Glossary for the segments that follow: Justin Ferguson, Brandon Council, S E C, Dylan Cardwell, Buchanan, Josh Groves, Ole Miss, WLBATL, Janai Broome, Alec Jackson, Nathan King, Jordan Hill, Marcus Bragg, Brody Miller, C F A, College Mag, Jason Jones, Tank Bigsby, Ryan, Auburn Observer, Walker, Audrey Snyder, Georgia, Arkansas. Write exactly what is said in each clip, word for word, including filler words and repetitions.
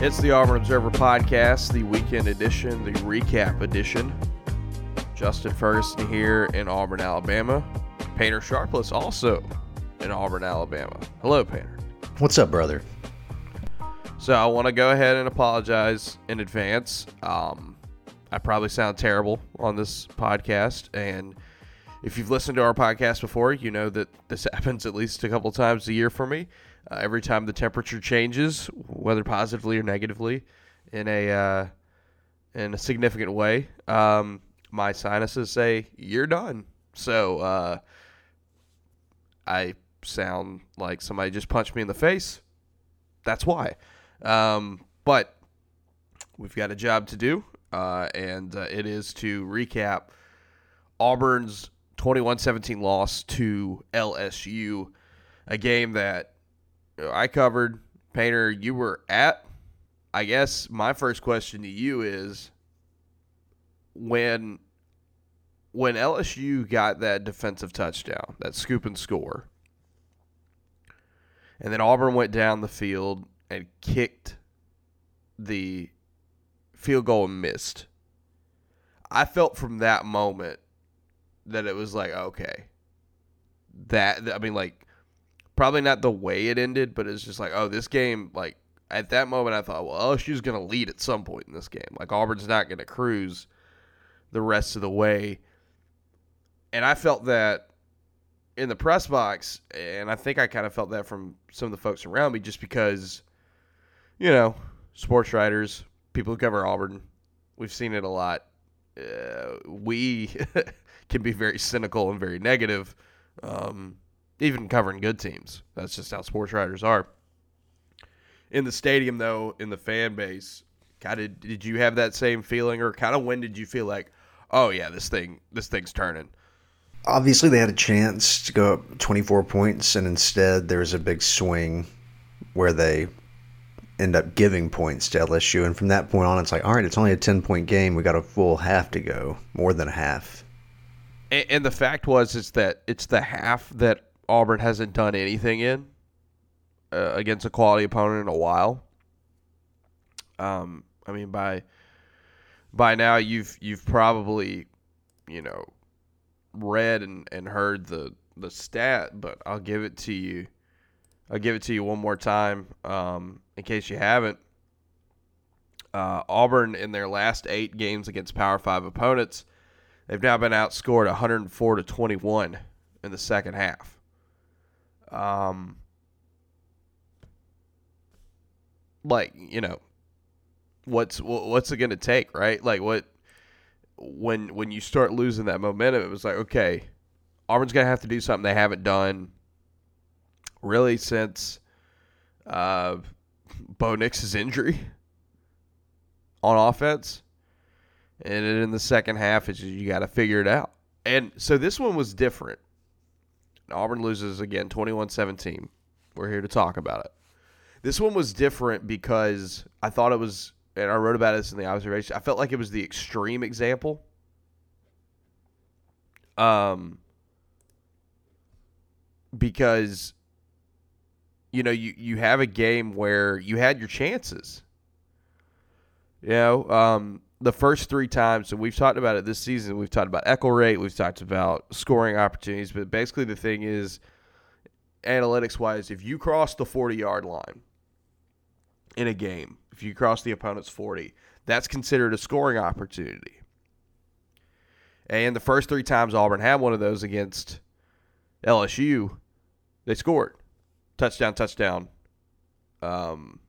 It's the Auburn Observer podcast, the weekend edition, the recap edition. Justin Ferguson here in Auburn, Alabama. Painter Sharpless also in Auburn, Alabama. Hello, Painter. What's up, brother? So I want to go ahead and apologize in advance. Um, I probably sound terrible on this podcast, and if you've listened to our podcast before, you know that this happens at least a couple times a year for me. Uh, every time the temperature changes, whether positively or negatively, in a uh, in a significant way, um, my sinuses say, you're done. So uh, I sound like somebody just punched me in the face. That's why. Um, but we've got a job to do, uh, and uh, it is to recap Auburn's twenty-one seventeen loss to L S U, a game that I covered. Painter, you were at. I guess my first question to you is, when when L S U got that defensive touchdown, that scoop and score, and then Auburn went down the field and kicked the field goal and missed, I felt from that moment that it was like, okay, that, I mean, like, probably not the way it ended, but it's just like, oh, this game, like, at that moment I thought, well, L S U's going to lead at some point in this game. Like, Auburn's not going to cruise the rest of the way. And I felt that in the press box, and I think I kind of felt that from some of the folks around me just because, you know, sports writers, people who cover Auburn, we've seen it a lot. Uh, we can be very cynical and very negative. Um Even covering good teams. That's just how sports writers are. In the stadium, though, in the fan base, kind of, did you have that same feeling, or kind of when did you feel like, oh, yeah, this thing, this thing's turning? Obviously, they had a chance to go up twenty-four points, and instead there was a big swing where they end up giving points to L S U. And from that point on, it's like, all right, it's only a ten-point game. We got a full half to go, more than a half. And, and the fact was is that it's the half that Auburn hasn't done anything in uh, against a quality opponent in a while. Um, I mean, by by now you've you've probably, you know, read and, and heard the, the stat, but I'll give it to you. I'll give it to you one more time um, in case you haven't. Uh, Auburn, in their last eight games against Power Five opponents, they've now been outscored one hundred four to twenty-one in the second half. Um, like, you know, what's, what's it going to take, right? Like, what, when, when you start losing that momentum, it was like, okay, Auburn's going to have to do something they haven't done really since, uh, Bo Nix's injury on offense. And in the second half, it's just, you got to figure it out. And so this one was different. Auburn loses again, twenty-one seventeen. We're here to talk about it. This one was different because I thought it was, and I wrote about this in the observation, I felt like it was the extreme example. Um, because, you know, you, you have a game where you had your chances. You know, um, the first three times, and we've talked about it this season, we've talked about eckle rate, we've talked about scoring opportunities, but basically the thing is, analytics-wise, if you cross the forty-yard line in a game, if you cross the opponent's forty, that's considered a scoring opportunity. And the first three times Auburn had one of those against L S U, they scored. Touchdown, touchdown, um,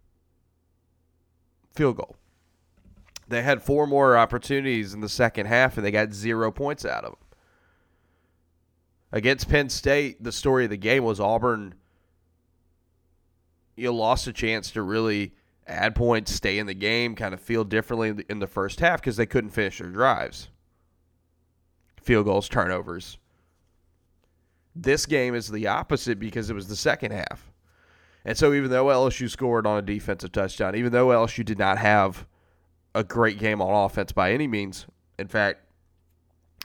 field goal. They had four more opportunities in the second half, and they got zero points out of them. Against Penn State, the story of the game was Auburn, you know, lost a chance to really add points, stay in the game, kind of feel differently in the, in the first half because they couldn't finish their drives. Field goals, turnovers. This game is the opposite because it was the second half. And so even though L S U scored on a defensive touchdown, even though L S U did not have a great game on offense by any means. In fact,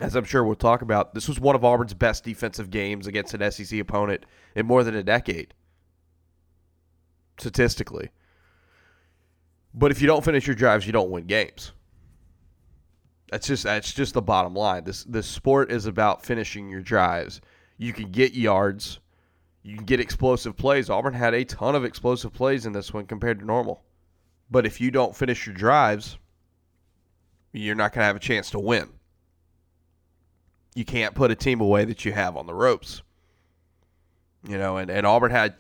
as I'm sure we'll talk about, this was one of Auburn's best defensive games against an S E C opponent in more than a decade, statistically. But if you don't finish your drives, you don't win games. That's just that's just the bottom line. This this sport is about finishing your drives. You can get yards. You can get explosive plays. Auburn had a ton of explosive plays in this one compared to normal. But if you don't finish your drives, you're not going to have a chance to win. You can't put a team away that you have on the ropes. You know, and, and Auburn had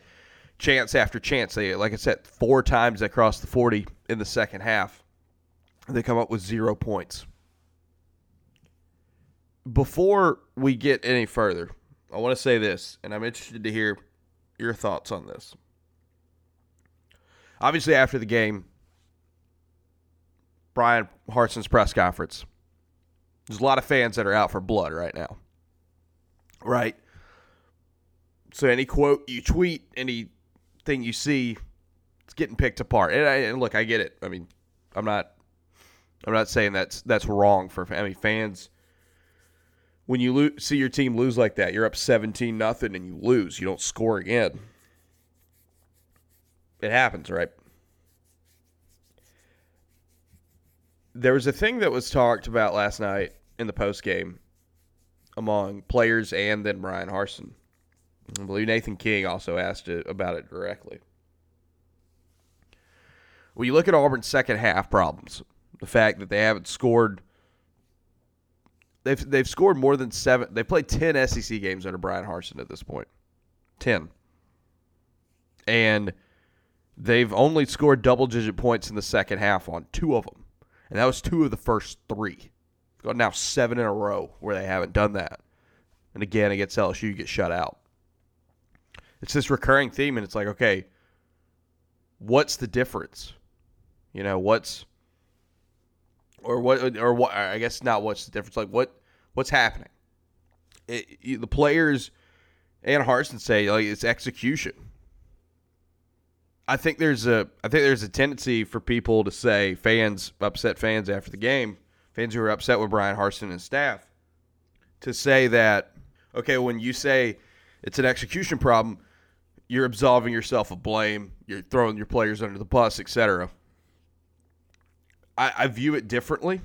chance after chance. They, like I said, four times across the forty in the second half. They come up with zero points. Before we get any further, I want to say this, and I'm interested to hear your thoughts on this. Obviously, after the game, Bryan Harsin's press conference. There's a lot of fans that are out for blood right now, right? So any quote you tweet, anything you see, it's getting picked apart. And, I, and look, I get it. I mean, I'm not, I'm not saying that's that's wrong for I mean fans. When you lo- see your team lose like that, you're up seventeen nothing and you lose. You don't score again. It happens, right? There was a thing that was talked about last night in the postgame among players and then Bryan Harsin. I believe Nathan King also asked it, about it directly. When you look at Auburn's second half problems, the fact that they haven't scored... They've they've scored more than seven. They played ten S E C games under Bryan Harsin at this point, ten, and they've only scored double digit points in the second half on two of them, and that was two of the first three. They've got now seven in a row where they haven't done that, and again against L S U, you get shut out. It's this recurring theme, and it's like, okay, what's the difference? You know, what's Or what? Or what? I guess not. What's the difference? Like what? What's happening? It, it, the players and Harsin say like it's execution. I think there's a. I think there's a tendency for people to say fans upset fans after the game, fans who are upset with Bryan Harsin and staff, to say that okay, when you say it's an execution problem, you're absolving yourself of blame. You're throwing your players under the bus, et cetera. I view it differently.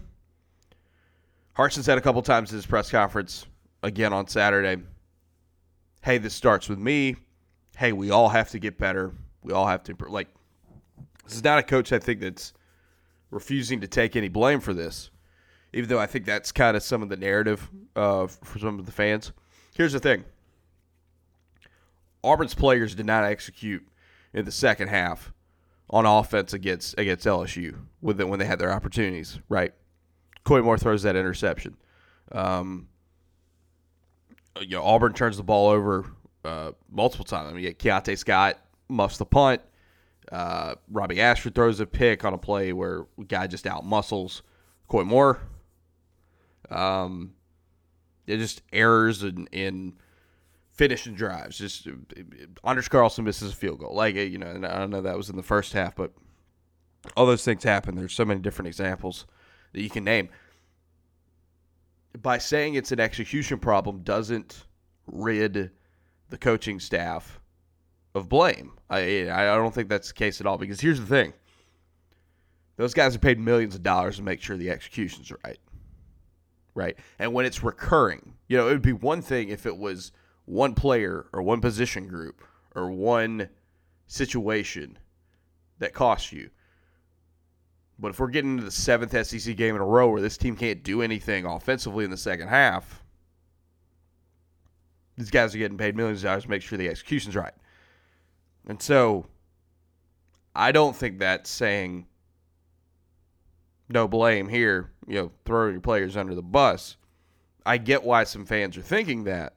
Harsin's had a couple times in his press conference, again on Saturday, hey, this starts with me. Hey, we all have to get better. We all have to improve. Like, this is not a coach, I think, that's refusing to take any blame for this, even though I think that's kind of some of the narrative uh, for some of the fans. Here's the thing. Auburn's players did not execute in the second half on offense against against L S U with the, when they had their opportunities, right? Koy Moore throws that interception. Um, you know, Auburn turns the ball over uh, multiple times. I mean, Keontae Scott muffs the punt. Uh, Robbie Ashford throws a pick on a play where the guy just out-muscles Koy Moore. Um, they're just errors in, in finishing drives. Just it, it, Anders Carlson misses a field goal. Like, you know, and I don't know that was in the first half, but all those things happen. There's so many different examples that you can name. By saying it's an execution problem doesn't rid the coaching staff of blame. I I don't think that's the case at all, because here's the thing. Those guys are paid millions of dollars to make sure the execution's right. Right? And when it's recurring, you know, it would be one thing if it was one player or one position group or one situation that costs you. But if we're getting into the seventh S E C game in a row where this team can't do anything offensively in the second half, these guys are getting paid millions of dollars to make sure the execution's right. And so I don't think that's saying no blame here, you know, throw your players under the bus. I get why some fans are thinking that.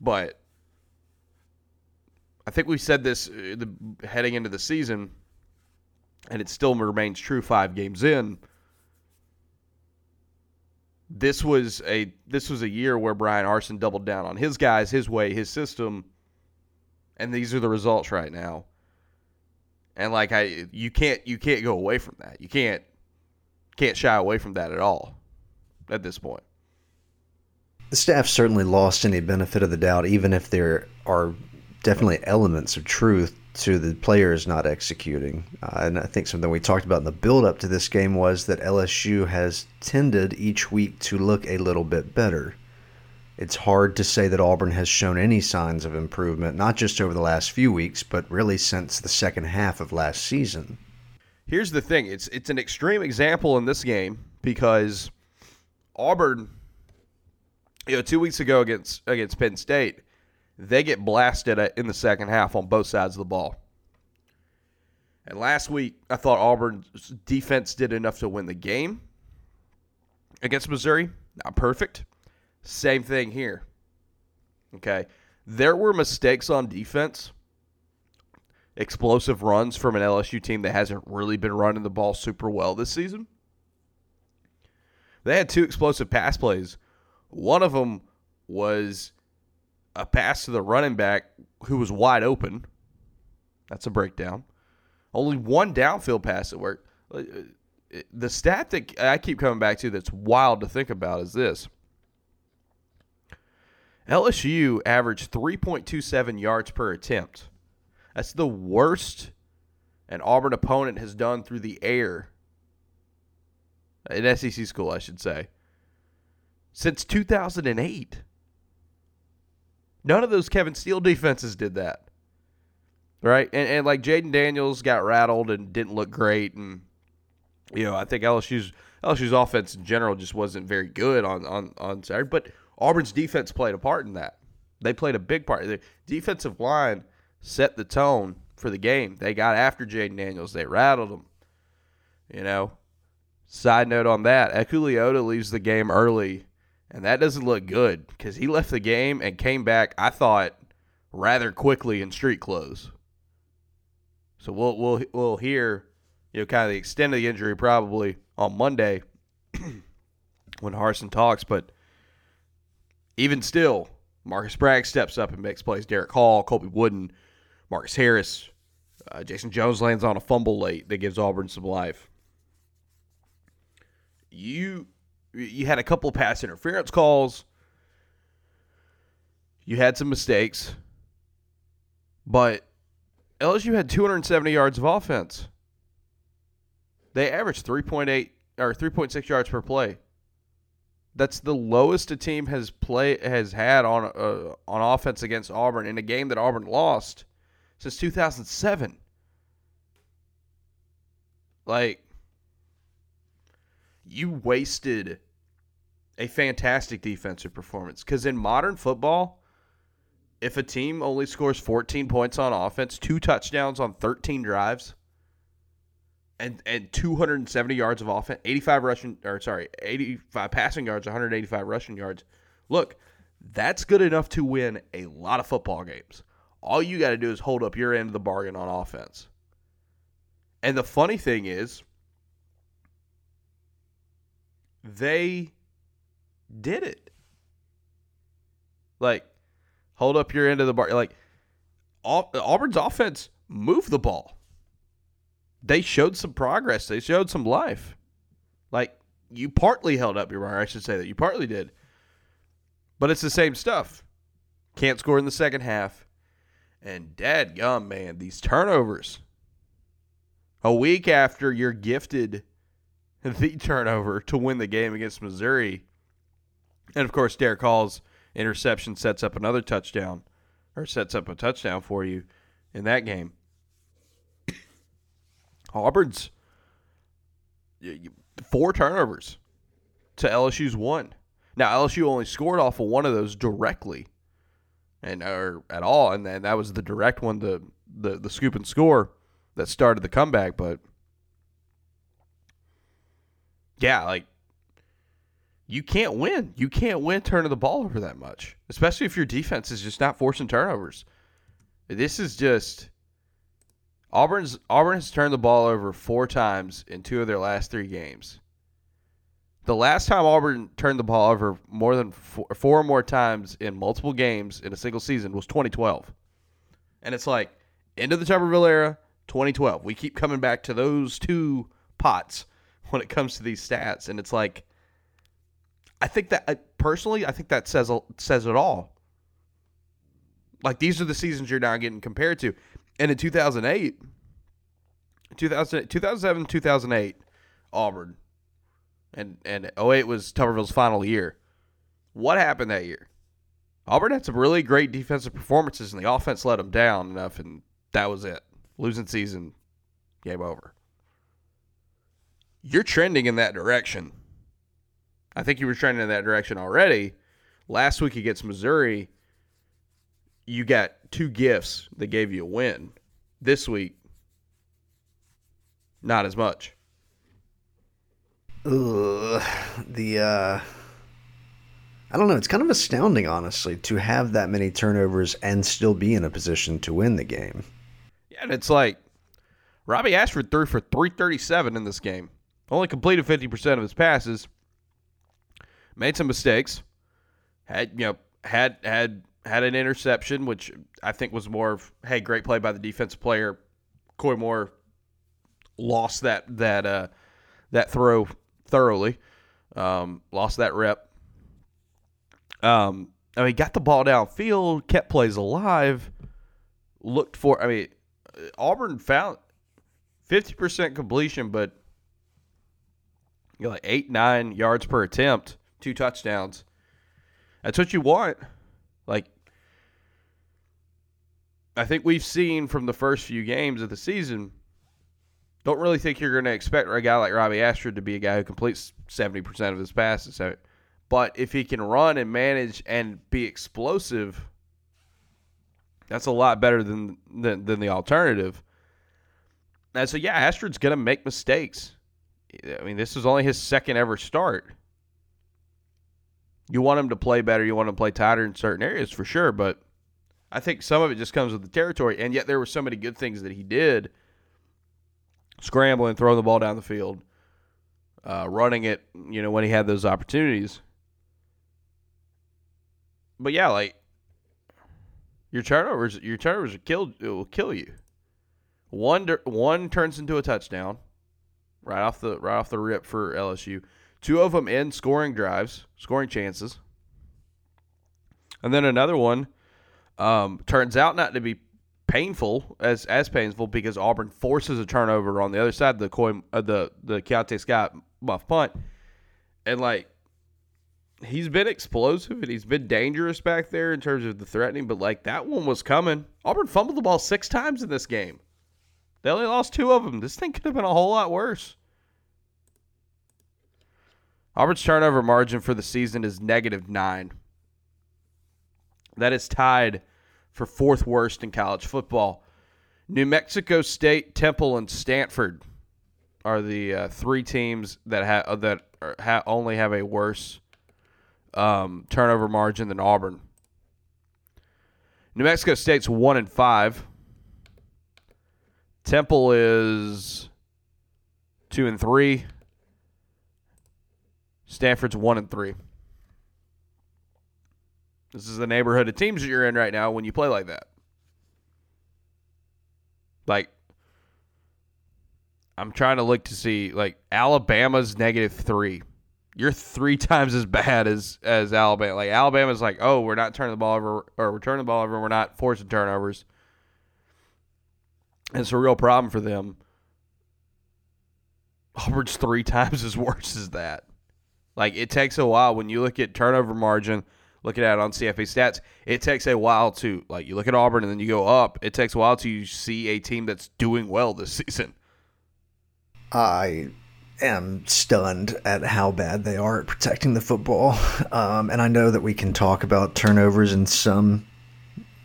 But I think we said this the, heading into the season, and it still remains true five games in. This was a this was a year where Bryan Harsin doubled down on his guys, his way, his system, and these are the results right now. And like I, you can't you can't go away from that. You can't can't shy away from that at all at this point. The staff certainly lost any benefit of the doubt, even if there are definitely elements of truth to the players not executing. Uh, and I think something we talked about in the build-up to this game was that L S U has tended each week to look a little bit better. It's hard to say that Auburn has shown any signs of improvement, not just over the last few weeks, but really since the second half of last season. Here's the thing. It's it's an extreme example in this game because Auburn, you know, two weeks ago against against Penn State, they get blasted in the second half on both sides of the ball. And last week, I thought Auburn's defense did enough to win the game against Missouri. Not perfect. Same thing here. Okay. There were mistakes on defense. Explosive runs from an L S U team that hasn't really been running the ball super well this season. They had two explosive pass plays. One of them was a pass to the running back who was wide open. That's a breakdown. Only one downfield pass that worked. The stat that I keep coming back to that's wild to think about is this. L S U averaged three point two seven yards per attempt. That's the worst an Auburn opponent has done through the air. An S E C school, I should say. Since two thousand eight. None of those Kevin Steele defenses did that. Right? And, and like Jaden Daniels got rattled and didn't look great. And, you know, I think L S U's L S U's offense in general just wasn't very good on, on, on Saturday. But Auburn's defense played a part in that. They played a big part. The defensive line set the tone for the game. They got after Jaden Daniels. They rattled him. You know, side note on that, Ekuliota leaves the game early. And that doesn't look good because he left the game and came back, I thought, rather quickly in street clothes. So we'll we'll we'll hear, you know, kind of the extent of the injury probably on Monday when Harsin talks. But even still, Marcus Bragg steps up and makes plays. Derek Hall, Colby Wooden, Marcus Harris, uh, Jason Jones lands on a fumble late that gives Auburn some life. You. You had a couple pass interference calls. You had some mistakes. But L S U had two hundred seventy yards of offense. They averaged three point eight or three point six yards per play. That's the lowest a team has play has had on uh, on offense against Auburn in a game that Auburn lost since two thousand seven. Like, you wasted a fantastic defensive performance. Because in modern football, if a team only scores fourteen points on offense, two touchdowns on thirteen drives, and and two hundred seventy yards of offense, eighty-five rushing, or sorry, eighty-five passing yards, one hundred eighty-five rushing yards, look, that's good enough to win a lot of football games. All you got to do is hold up your end of the bargain on offense. And the funny thing is, they did it. Like, hold up your end of the bar. Like, Auburn's offense moved the ball. They showed some progress. They showed some life. Like, you partly held up your bar. I should say that you partly did. But it's the same stuff. Can't score in the second half. And dadgum, man, these turnovers. A week after you're gifted the turnover to win the game against Missouri. And, of course, Derek Hall's interception sets up another touchdown, or sets up a touchdown for you in that game. Auburn's four turnovers to L S U's one. Now, L S U only scored off of one of those directly, and or at all, and, and that was the direct one, the, the, the scoop and score that started the comeback, but yeah, like, you can't win. You can't win turning the ball over that much, especially if your defense is just not forcing turnovers. This is just Auburn's Auburn has turned the ball over four times in two of their last three games. The last time Auburn turned the ball over more than four, four or more times in multiple games in a single season was twenty twelve. And it's like, end of the Tuberville era, twenty twelve. We keep coming back to those two pots when it comes to these stats, and it's like, I think that, personally, I think that says says it all. Like, these are the seasons you're now getting compared to. And in two thousand eight, two thousand, two thousand seven, two thousand eight, Auburn, and and oh eight was Tuberville's final year. What happened that year? Auburn had some really great defensive performances, and the offense let them down enough, and that was it. Losing season, game over. You're trending in that direction. I think you were trending in that direction already. Last week against Missouri, you got two gifts that gave you a win. This week, not as much. Ugh, the, uh, I don't know. It's kind of astounding, honestly, to have that many turnovers and still be in a position to win the game. Yeah, and it's like Robbie Ashford threw for three thirty-seven in this game. Only completed fifty percent of his passes. Made some mistakes. Had you know had had had an interception, which I think was more of, hey, great play by the defensive player. Koy Moore lost that that uh, that throw thoroughly. Um, lost that rep. Um, I mean, got the ball downfield, kept plays alive. Looked for. I mean, Auburn found fifty percent completion, but you're like eight, nine yards per attempt, two touchdowns. That's what you want. Like, I think we've seen from the first few games of the season, don't really think you're going to expect a guy like Robbie Ashford to be a guy who completes seventy percent of his passes. But if he can run and manage and be explosive, that's a lot better than than, than the alternative. And so, yeah, Ashford's going to make mistakes. I mean, this is only his second ever start. You want him to play better. You want him to play tighter in certain areas for sure. But I think some of it just comes with the territory. And yet there were so many good things that he did. Scrambling, throwing the ball down the field, uh, running it, you know, when he had those opportunities. But, yeah, like, your turnovers your turnovers will kill, it will kill you. One one turns into a touchdown, right off the right off the rip for L S U. Two of them end scoring drives, scoring chances, and then another one um, turns out not to be painful as as painful because Auburn forces a turnover on the other side of the Koy, uh, the the Keontae Scott muff punt, and like he's been explosive and he's been dangerous back there in terms of the threatening, but like that one was coming. Auburn fumbled the ball six times in this game. They only lost two of them. This thing could have been a whole lot worse. Auburn's turnover margin for the season is negative nine. That is tied for fourth worst in college football. New Mexico State, Temple, and Stanford are the uh, three teams that ha- that are, ha- only have a worse um, turnover margin than Auburn. New Mexico State's one and five. Temple is two and three. Stanford's one and three. This is the neighborhood of teams that you're in right now when you play like that. Like, I'm trying to look to see, like, Alabama's negative three. You're three times as bad as as Alabama. Like, Alabama's like, oh, we're not turning the ball over, or we're turning the ball over, and we're not forcing turnovers. It's a real problem for them. Auburn's three times as worse as that. Like, it takes a while. When you look at turnover margin, looking at it on C F A stats, it takes a while to, like, you look at Auburn and then you go up. It takes a while to see a team that's doing well this season. I am stunned at how bad they are at protecting the football. Um, and I know that we can talk about turnovers in some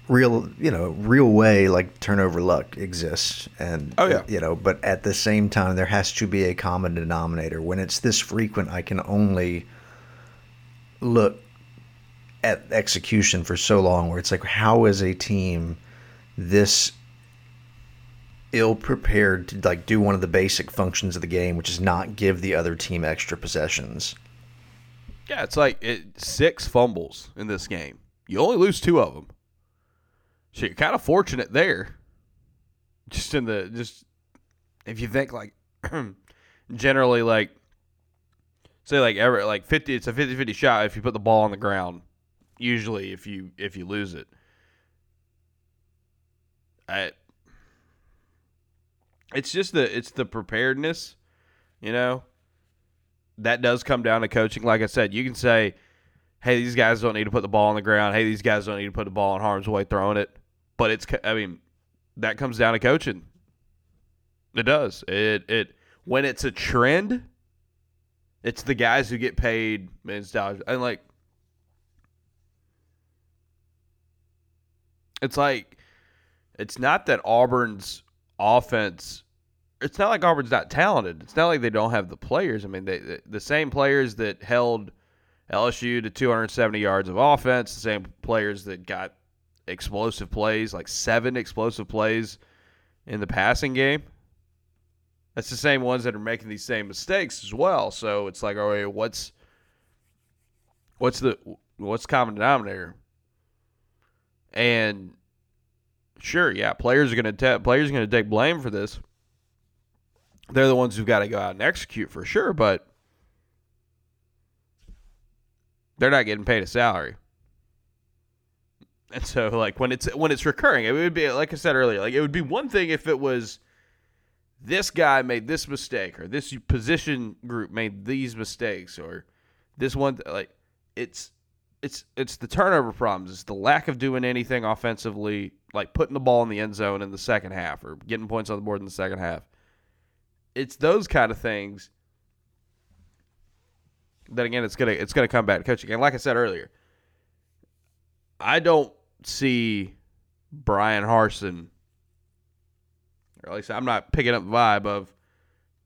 real, you know, real way, like turnover luck exists, and oh, yeah. you know, but at the same time, there has to be a common denominator. When it's this frequent, I can only look at execution for so long, where it's like, how is a team this ill prepared to like do one of the basic functions of the game, which is not give the other team extra possessions? Yeah, it's like it, six fumbles in this game. You only lose two of them. So you're kind of fortunate there. Just in the, just if you think like generally like, say like ever like fifty, it's a fifty-fifty shot if you put the ball on the ground, usually if you, if you lose it. I, it's just the it's the preparedness, you know. That does come down to coaching. Like I said, you can say, hey, these guys don't need to put the ball on the ground. Hey, these guys don't need to put the ball in harm's way throwing it. But it's, I mean, that comes down to coaching. It does. It it when it's a trend, it's the guys who get paid millions of dollars. And like, it's like, it's not that Auburn's offense. It's not like Auburn's not talented. It's not like they don't have the players. I mean, they the same players that held L S U to two hundred seventy yards of offense, the same players that got explosive plays, like seven explosive plays in the passing game. That's the same ones that are making these same mistakes as well. So it's like, all right, what's what's the what's the common denominator? And sure, yeah, players are going to players are going to take blame for this. They're the ones who've got to go out and execute for sure, but they're not getting paid a salary. And so, like, when it's when it's recurring, it would be, like I said earlier, like, it would be one thing if it was this guy made this mistake or this position group made these mistakes or this one. Th- like, it's it's it's the turnover problems. It's the lack of doing anything offensively, like putting the ball in the end zone in the second half or getting points on the board in the second half. It's those kind of things that, again, it's gonna it's gonna come back to coaching. And like I said earlier, I don't see Bryan Harsin, or at least I'm not picking up the vibe of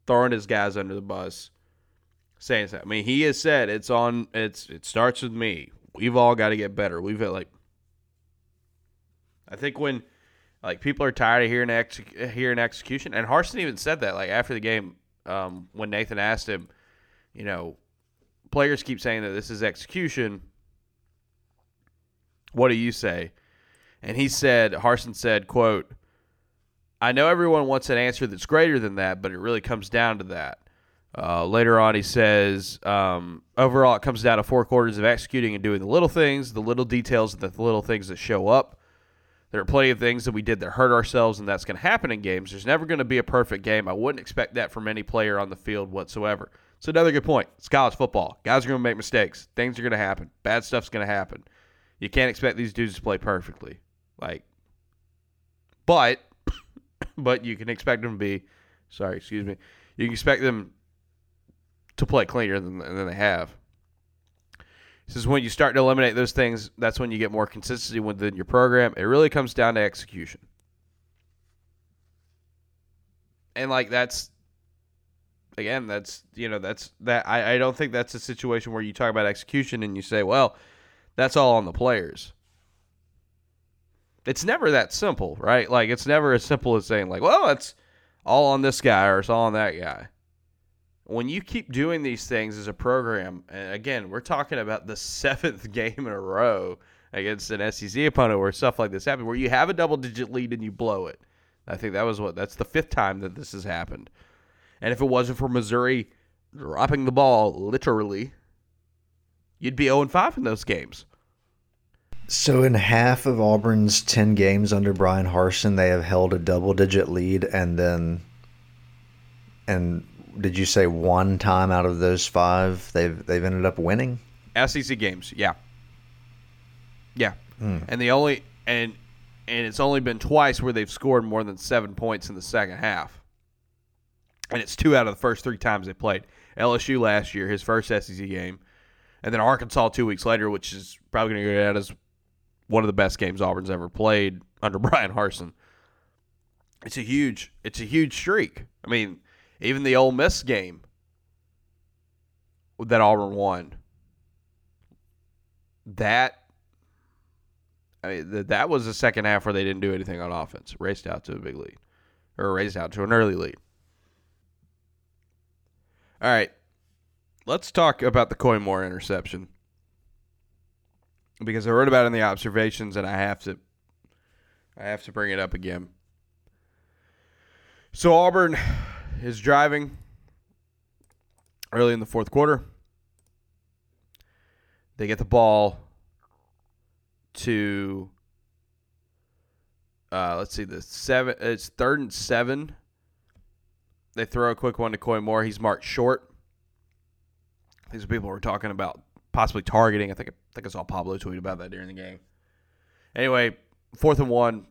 throwing his guys under the bus, saying that. I mean, he has said it's on. It's it starts with me. We've all got to get better. We've had, like, I think when. Like, people are tired of hearing, ex- hearing execution. And Harsin even said that, like, after the game, um, when Nathan asked him, you know, players keep saying that this is execution. What do you say? And he said, Harsin said, quote, I know everyone wants an answer that's greater than that, but it really comes down to that. Uh, later on, he says, um, overall, it comes down to four quarters of executing and doing the little things, the little details, the little things that show up. There are plenty of things that we did that hurt ourselves, and that's going to happen in games. There's never going to be a perfect game. I wouldn't expect that from any player on the field whatsoever. It's another good point. It's college football. Guys are going to make mistakes. Things are going to happen. Bad stuff's going to happen. You can't expect these dudes to play perfectly. Like, but, but you can expect them to be, sorry, excuse me. You can expect them to play cleaner than, than they have. This is when you start to eliminate those things. That's when you get more consistency within your program. It really comes down to execution. And, like, that's, again, that's, you know, that's that. I, I don't think that's a situation where you talk about execution and you say, well, that's all on the players. It's never that simple, right? Like, it's never as simple as saying, like, well, it's all on this guy or it's all on that guy. When you keep doing these things as a program, and again, we're talking about the seventh game in a row against an S E C opponent where stuff like this happened, where you have a double-digit lead and you blow it. I think that was what that's the fifth time that this has happened. And if it wasn't for Missouri dropping the ball, literally, you'd be oh and five in those games. So in half of Auburn's ten games under Bryan Harsin, they have held a double-digit lead, and then and. Did you say one time out of those five they've they've ended up winning? S E C games, yeah, yeah, mm. and the only and and it's only been twice where they've scored more than seven points in the second half, and it's two out of the first three times they played. L S U last year, his first S E C game, and then Arkansas two weeks later, which is probably going to go down as one of the best games Auburn's ever played under Bryan Harsin. It's a huge, it's a huge streak. I mean. Even the Ole Miss game that Auburn won, that I mean, th- that was the second half where they didn't do anything on offense, raced out to a big lead, or raced out to an early lead. All right, let's talk about the Koy Moore interception because I wrote about it in the observations, and I have to, I have to bring it up again. So Auburn. His driving early in the fourth quarter. They get the ball to Uh, let's see, the seven. It's third and seven. They throw a quick one to Koy Moore. He's marked short. These are people we're talking about possibly targeting. I think I think I saw Pablo tweet about that during the game. Anyway, fourth and one.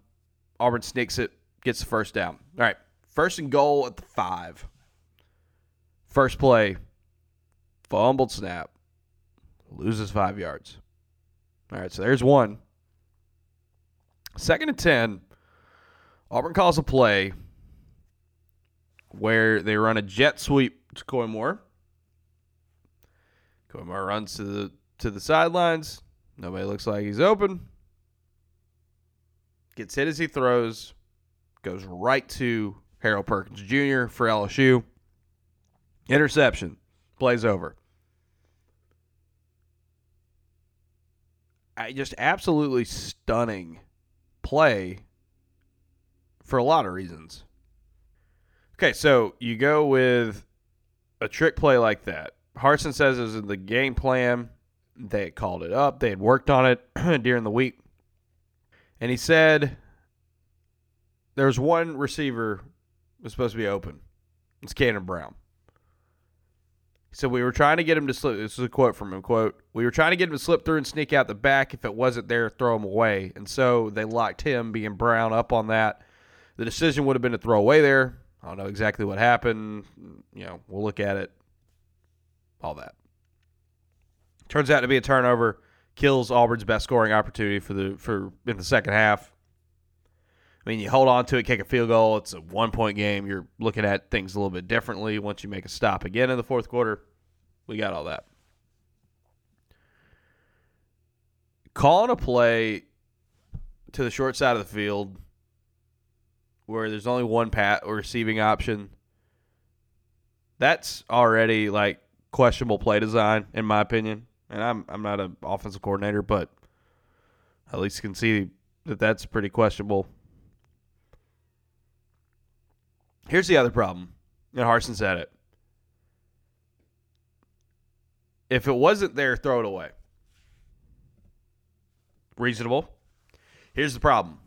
Auburn sneaks it, gets the first down. All right, first and goal at the five. First play, fumbled snap, loses five yards. All right, so there's one. Second and ten, Auburn calls a play where they run a jet sweep to Koy Moore. Koy Moore runs to the to the sidelines. Nobody looks like he's open. Gets hit as he throws. Goes right to Harold Perkins Junior for L S U. Interception. Plays over. I just absolutely stunning play for a lot of reasons. Okay, so you go with a trick play like that. Harsin says it was in the game plan. They had called it up. They had worked on it during the week. And he said there was one receiver that was supposed to be open. It's Cannon Brown. He said, we were trying to get him to slip. This is a quote from him, quote, we were trying to get him to slip through and sneak out the back. If it wasn't there, throw him away. And so they locked him, being Brown, up on that. The decision would have been to throw away there. I don't know exactly what happened. You know, we'll look at it. All that. Turns out to be a turnover. Kills Auburn's best scoring opportunity for the for in the second half. I mean, you hold on to it, kick a field goal. It's a one-point game. You're looking at things a little bit differently once you make a stop again in the fourth quarter. We got all that. Calling a play to the short side of the field where there's only one pat or receiving option. That's already, like, questionable play design, in my opinion. And I'm I'm not an offensive coordinator, but at least you can see that that's pretty questionable. Here's the other problem, and Harsin said it. If it wasn't there, throw it away. Reasonable. Here's the problem.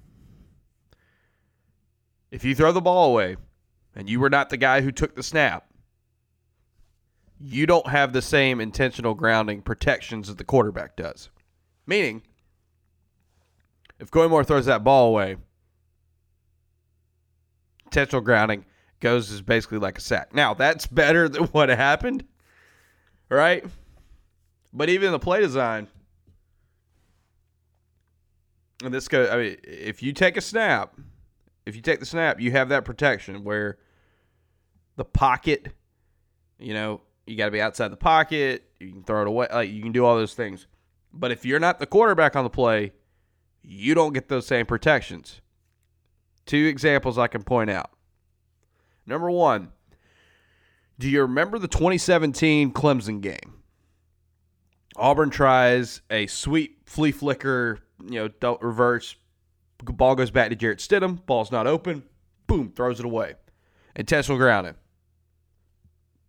If you throw the ball away and you were not the guy who took the snap, you don't have the same intentional grounding protections that the quarterback does. Meaning, if Koy Moore throws that ball away, intentional grounding goes as basically like a sack. Now, that's better than what happened, right? But even in the play design, and this goes, I mean, if you take a snap, if you take the snap, you have that protection where the pocket, you know, you got to be outside the pocket. You can throw it away. Like, you can do all those things. But if you're not the quarterback on the play, you don't get those same protections. Two examples I can point out. Number one, do you remember the twenty seventeen Clemson game? Auburn tries a sweep, flea flicker, you know, reverse. Ball goes back to Jarrett Stidham. Ball's not open. Boom, throws it away. Intentional grounding.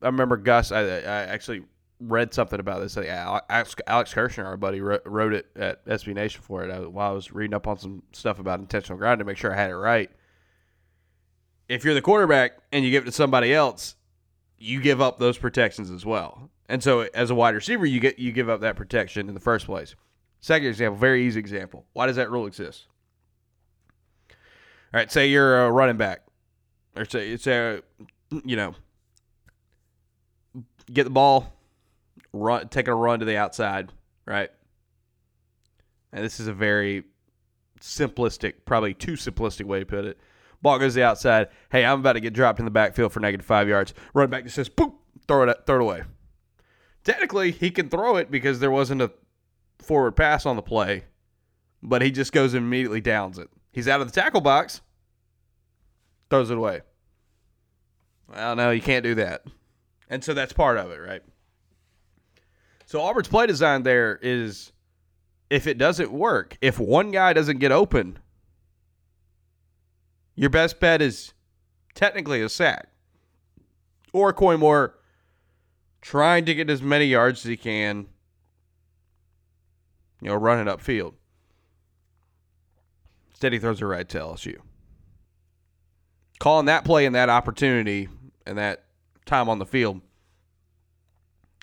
I remember Gus, I, I actually read something about this. Alex, Alex Kirshner, our buddy, wrote it at S B Nation for it I, while I was reading up on some stuff about intentional grounding to make sure I had it right. If you're the quarterback and you give it to somebody else, you give up those protections as well. And so as a wide receiver, you get you give up that protection in the first place. Second example, very easy example. Why does that rule exist? All right, say you're a running back. Or say it's a, you know, get the ball, run, take a run to the outside, right? And this is a very simplistic, probably too simplistic way to put it. Ball goes to the outside. Hey, I'm about to get dropped in the backfield for negative five yards. Run back just says, "Poop," throw it, throw it away. Technically, he can throw it because there wasn't a forward pass on the play, but he just goes and immediately downs it. He's out of the tackle box, throws it away. Well, no, you can't do that. And so that's part of it, right? So Auburn's play design there is, if it doesn't work, if one guy doesn't get open, your best bet is technically a sack. Or Koy Moore trying to get as many yards as he can, you know, running upfield. Instead, he throws it right to L S U. Calling that play and that opportunity and that time on the field,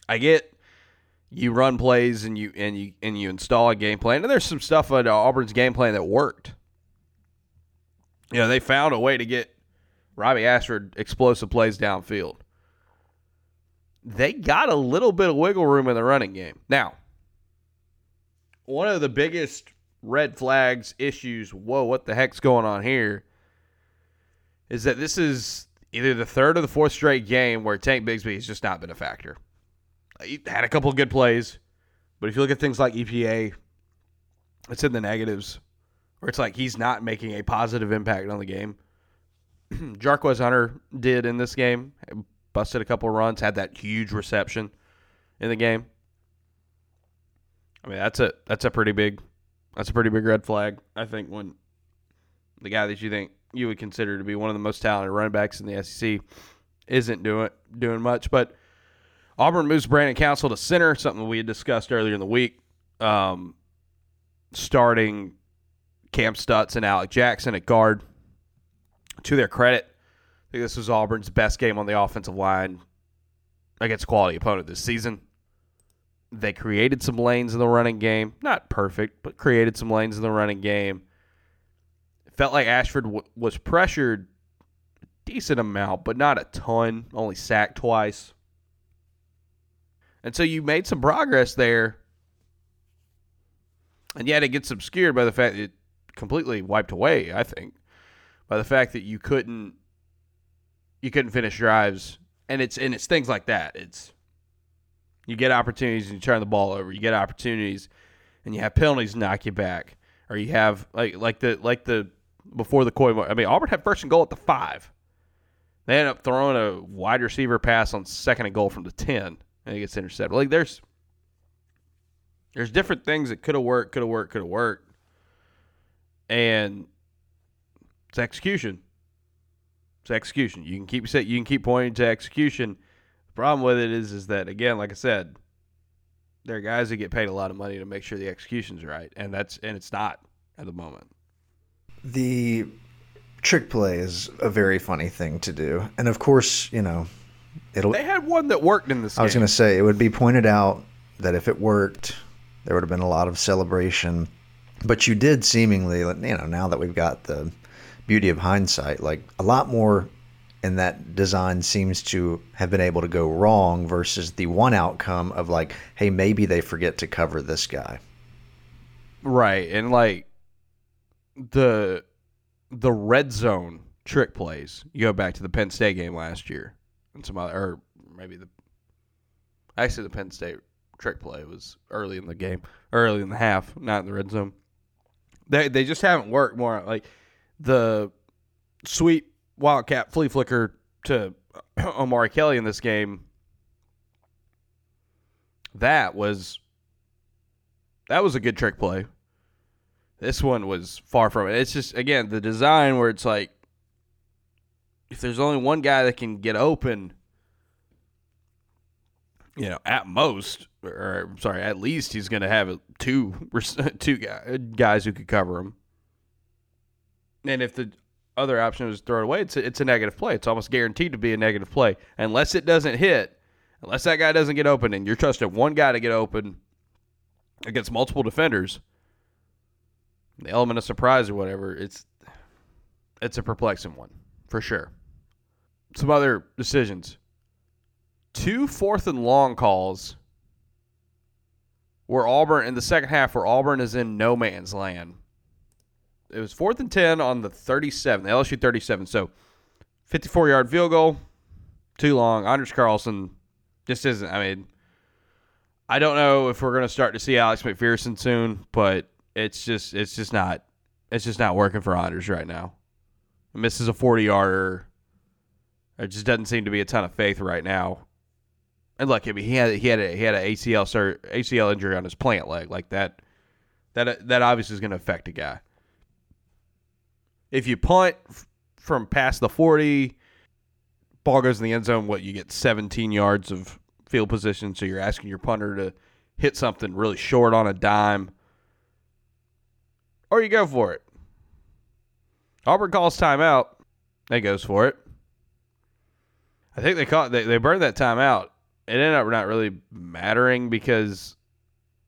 I get you run plays and you and you and you install a game plan. And there's some stuff on Auburn's game plan that worked. You know, they found a way to get Robbie Ashford explosive plays downfield. They got a little bit of wiggle room in the running game. Now, one of the biggest red flags, issues, whoa, what the heck's going on here, is that this is either the third or the fourth straight game where Tank Bigsby has just not been a factor. He had a couple of good plays, but if you look at things like E P A, it's in the negatives, where it's like he's not making a positive impact on the game. Jarquez Hunter did in this game, busted a couple of runs, had that huge reception in the game. I mean, that's a that's a pretty big that's a pretty big red flag, I think, when the guy that you think you would consider to be one of the most talented running backs in the S E C isn't doing doing much. But Auburn moves Brandon Council to center, something we had discussed earlier in the week. Um, starting Cam Stutz and Alec Jackson at guard. To their credit, I think this was Auburn's best game on the offensive line against a quality opponent this season. They created some lanes in the running game. Not perfect, but created some lanes in the running game. It felt like Ashford w- was pressured a decent amount, but not a ton. Only sacked twice. And so you made some progress there. And yet it gets obscured by the fact that it completely wiped away, I think, by the fact that you couldn't you couldn't finish drives. And it's and it's things like that. It's You get opportunities and you turn the ball over. You get opportunities and you have penalties knock you back. Or you have, like like the, like the before the Koy Moore. I mean, Auburn had first and goal at the five. They end up throwing a wide receiver pass on second and goal from the ten. And it gets intercepted. Like, there's there's different things that could have worked, could have worked, could have worked. And it's execution. It's execution. You can keep set. You can keep pointing to execution. Problem with it is is that, again, like I said, there are guys that get paid a lot of money to make sure the execution's right, and that's and it's not at the moment. The trick play is a very funny thing to do. And of course, you know, it'll They had one that worked in this game. I was going to say, it would be pointed out that if it worked, there would have been a lot of celebration. But you did seemingly, you know, now that we've got the beauty of hindsight, like a lot more and that design seems to have been able to go wrong versus the one outcome of like, hey, maybe they forget to cover this guy. Right, and like the the red zone trick plays. You go back to the Penn State game last year, and some other, or maybe the actually the Penn State trick play was early in the game, early in the half, not in the red zone. They they just haven't worked more. Like the sweep Wildcat flea flicker to Omari Kelly in this game. That was that was a good trick play. This one was far from it. It's just, again, the design where it's like, if there's only one guy that can get open, you know, at most, or I'm sorry, at least he's going to have two two guys who could cover him. And if the other option was throw it away, it's a, it's a negative play. It's almost guaranteed to be a negative play. Unless it doesn't hit, unless that guy doesn't get open, and you're trusting one guy to get open against multiple defenders, the element of surprise or whatever, it's it's a perplexing one, for sure. Some other decisions. Two fourth and long calls where Auburn, in the second half, where Auburn is in no man's land. It was fourth and ten on the thirty-seven, the L S U thirty-seven. So, fifty-four-yard field goal, too long. Anders Carlson just isn't. I mean, I don't know if we're going to start to see Alex McPherson soon, but it's just it's just not it's just not working for Anders right now. He misses a forty-yarder. There just doesn't seem to be a ton of faith right now. And look, I mean, he had he had a, he had an A C L sur- A C L injury on his plant leg, like that. That that obviously is going to affect a guy. If you punt from past the forty, ball goes in the end zone, what, you get seventeen yards of field position, so you're asking your punter to hit something really short on a dime. Or you go for it. Auburn calls timeout. They goes for it. I think they caught they, they burned that timeout. It ended up not really mattering because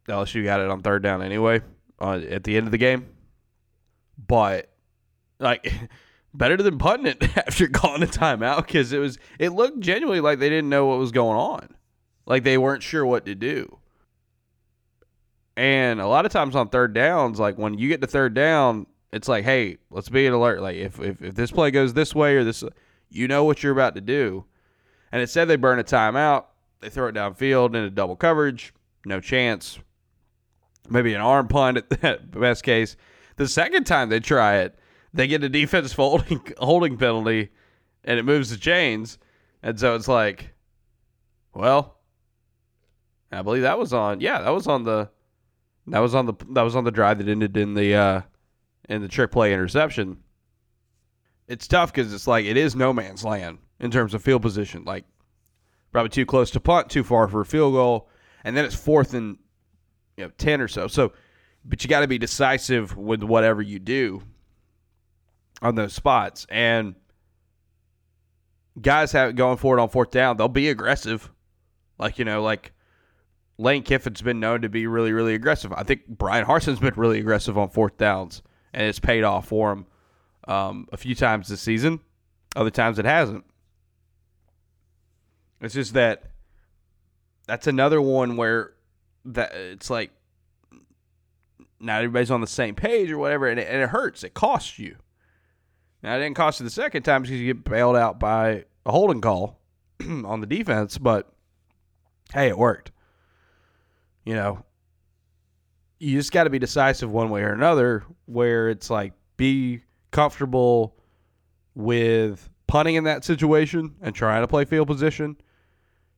L S U got it on third down anyway uh, at the end of the game. But, like, better than punting it after calling a timeout because it was it looked genuinely like they didn't know what was going on. Like, they weren't sure what to do. And a lot of times on third downs, like, when you get to third down, it's like, hey, let's be alert. Like, if, if, if this play goes this way or this, you know what you're about to do. And it said they burn a timeout. They throw it downfield into double coverage. No chance. Maybe an arm punt at the best case. The second time they try it, they get a defense holding, holding penalty, and it moves the chains. And so it's like, well, I believe that was on. Yeah, that was on the that was on the that was on the drive that ended in the uh, in the trick play interception. It's tough because it's like it is no man's land in terms of field position. Like probably too close to punt, too far for a field goal, and then it's fourth and you know ten or so. So, but you got to be decisive with whatever you do on those spots. And guys have it going for it on fourth down. They'll be aggressive. Like, you know, like Lane Kiffin's been known to be really, really aggressive. I think Bryan Harsin's been really aggressive on fourth downs, and it's paid off for him um, a few times this season. Other times it hasn't. It's just that that's another one where that it's like not everybody's on the same page or whatever, and it, and it hurts. It costs you. Now, it didn't cost you the second time because you get bailed out by a holding call on the defense, but hey, it worked. You know, you just got to be decisive one way or another where it's like be comfortable with punting in that situation and trying to play field position.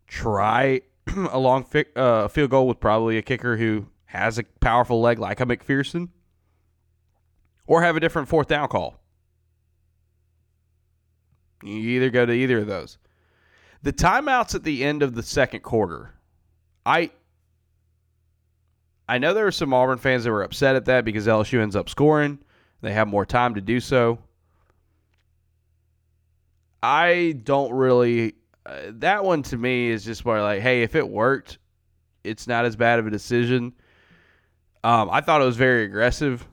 Try a long fi- uh, field goal with probably a kicker who has a powerful leg like a McPherson, or have a different fourth down call. You either go to either of those. The timeouts at the end of the second quarter, I... I know there were some Auburn fans that were upset at that because L S U ends up scoring. They have more time to do so. I don't really... Uh, that one to me is just more like, hey, if it worked, it's not as bad of a decision. Um, I thought it was very aggressive.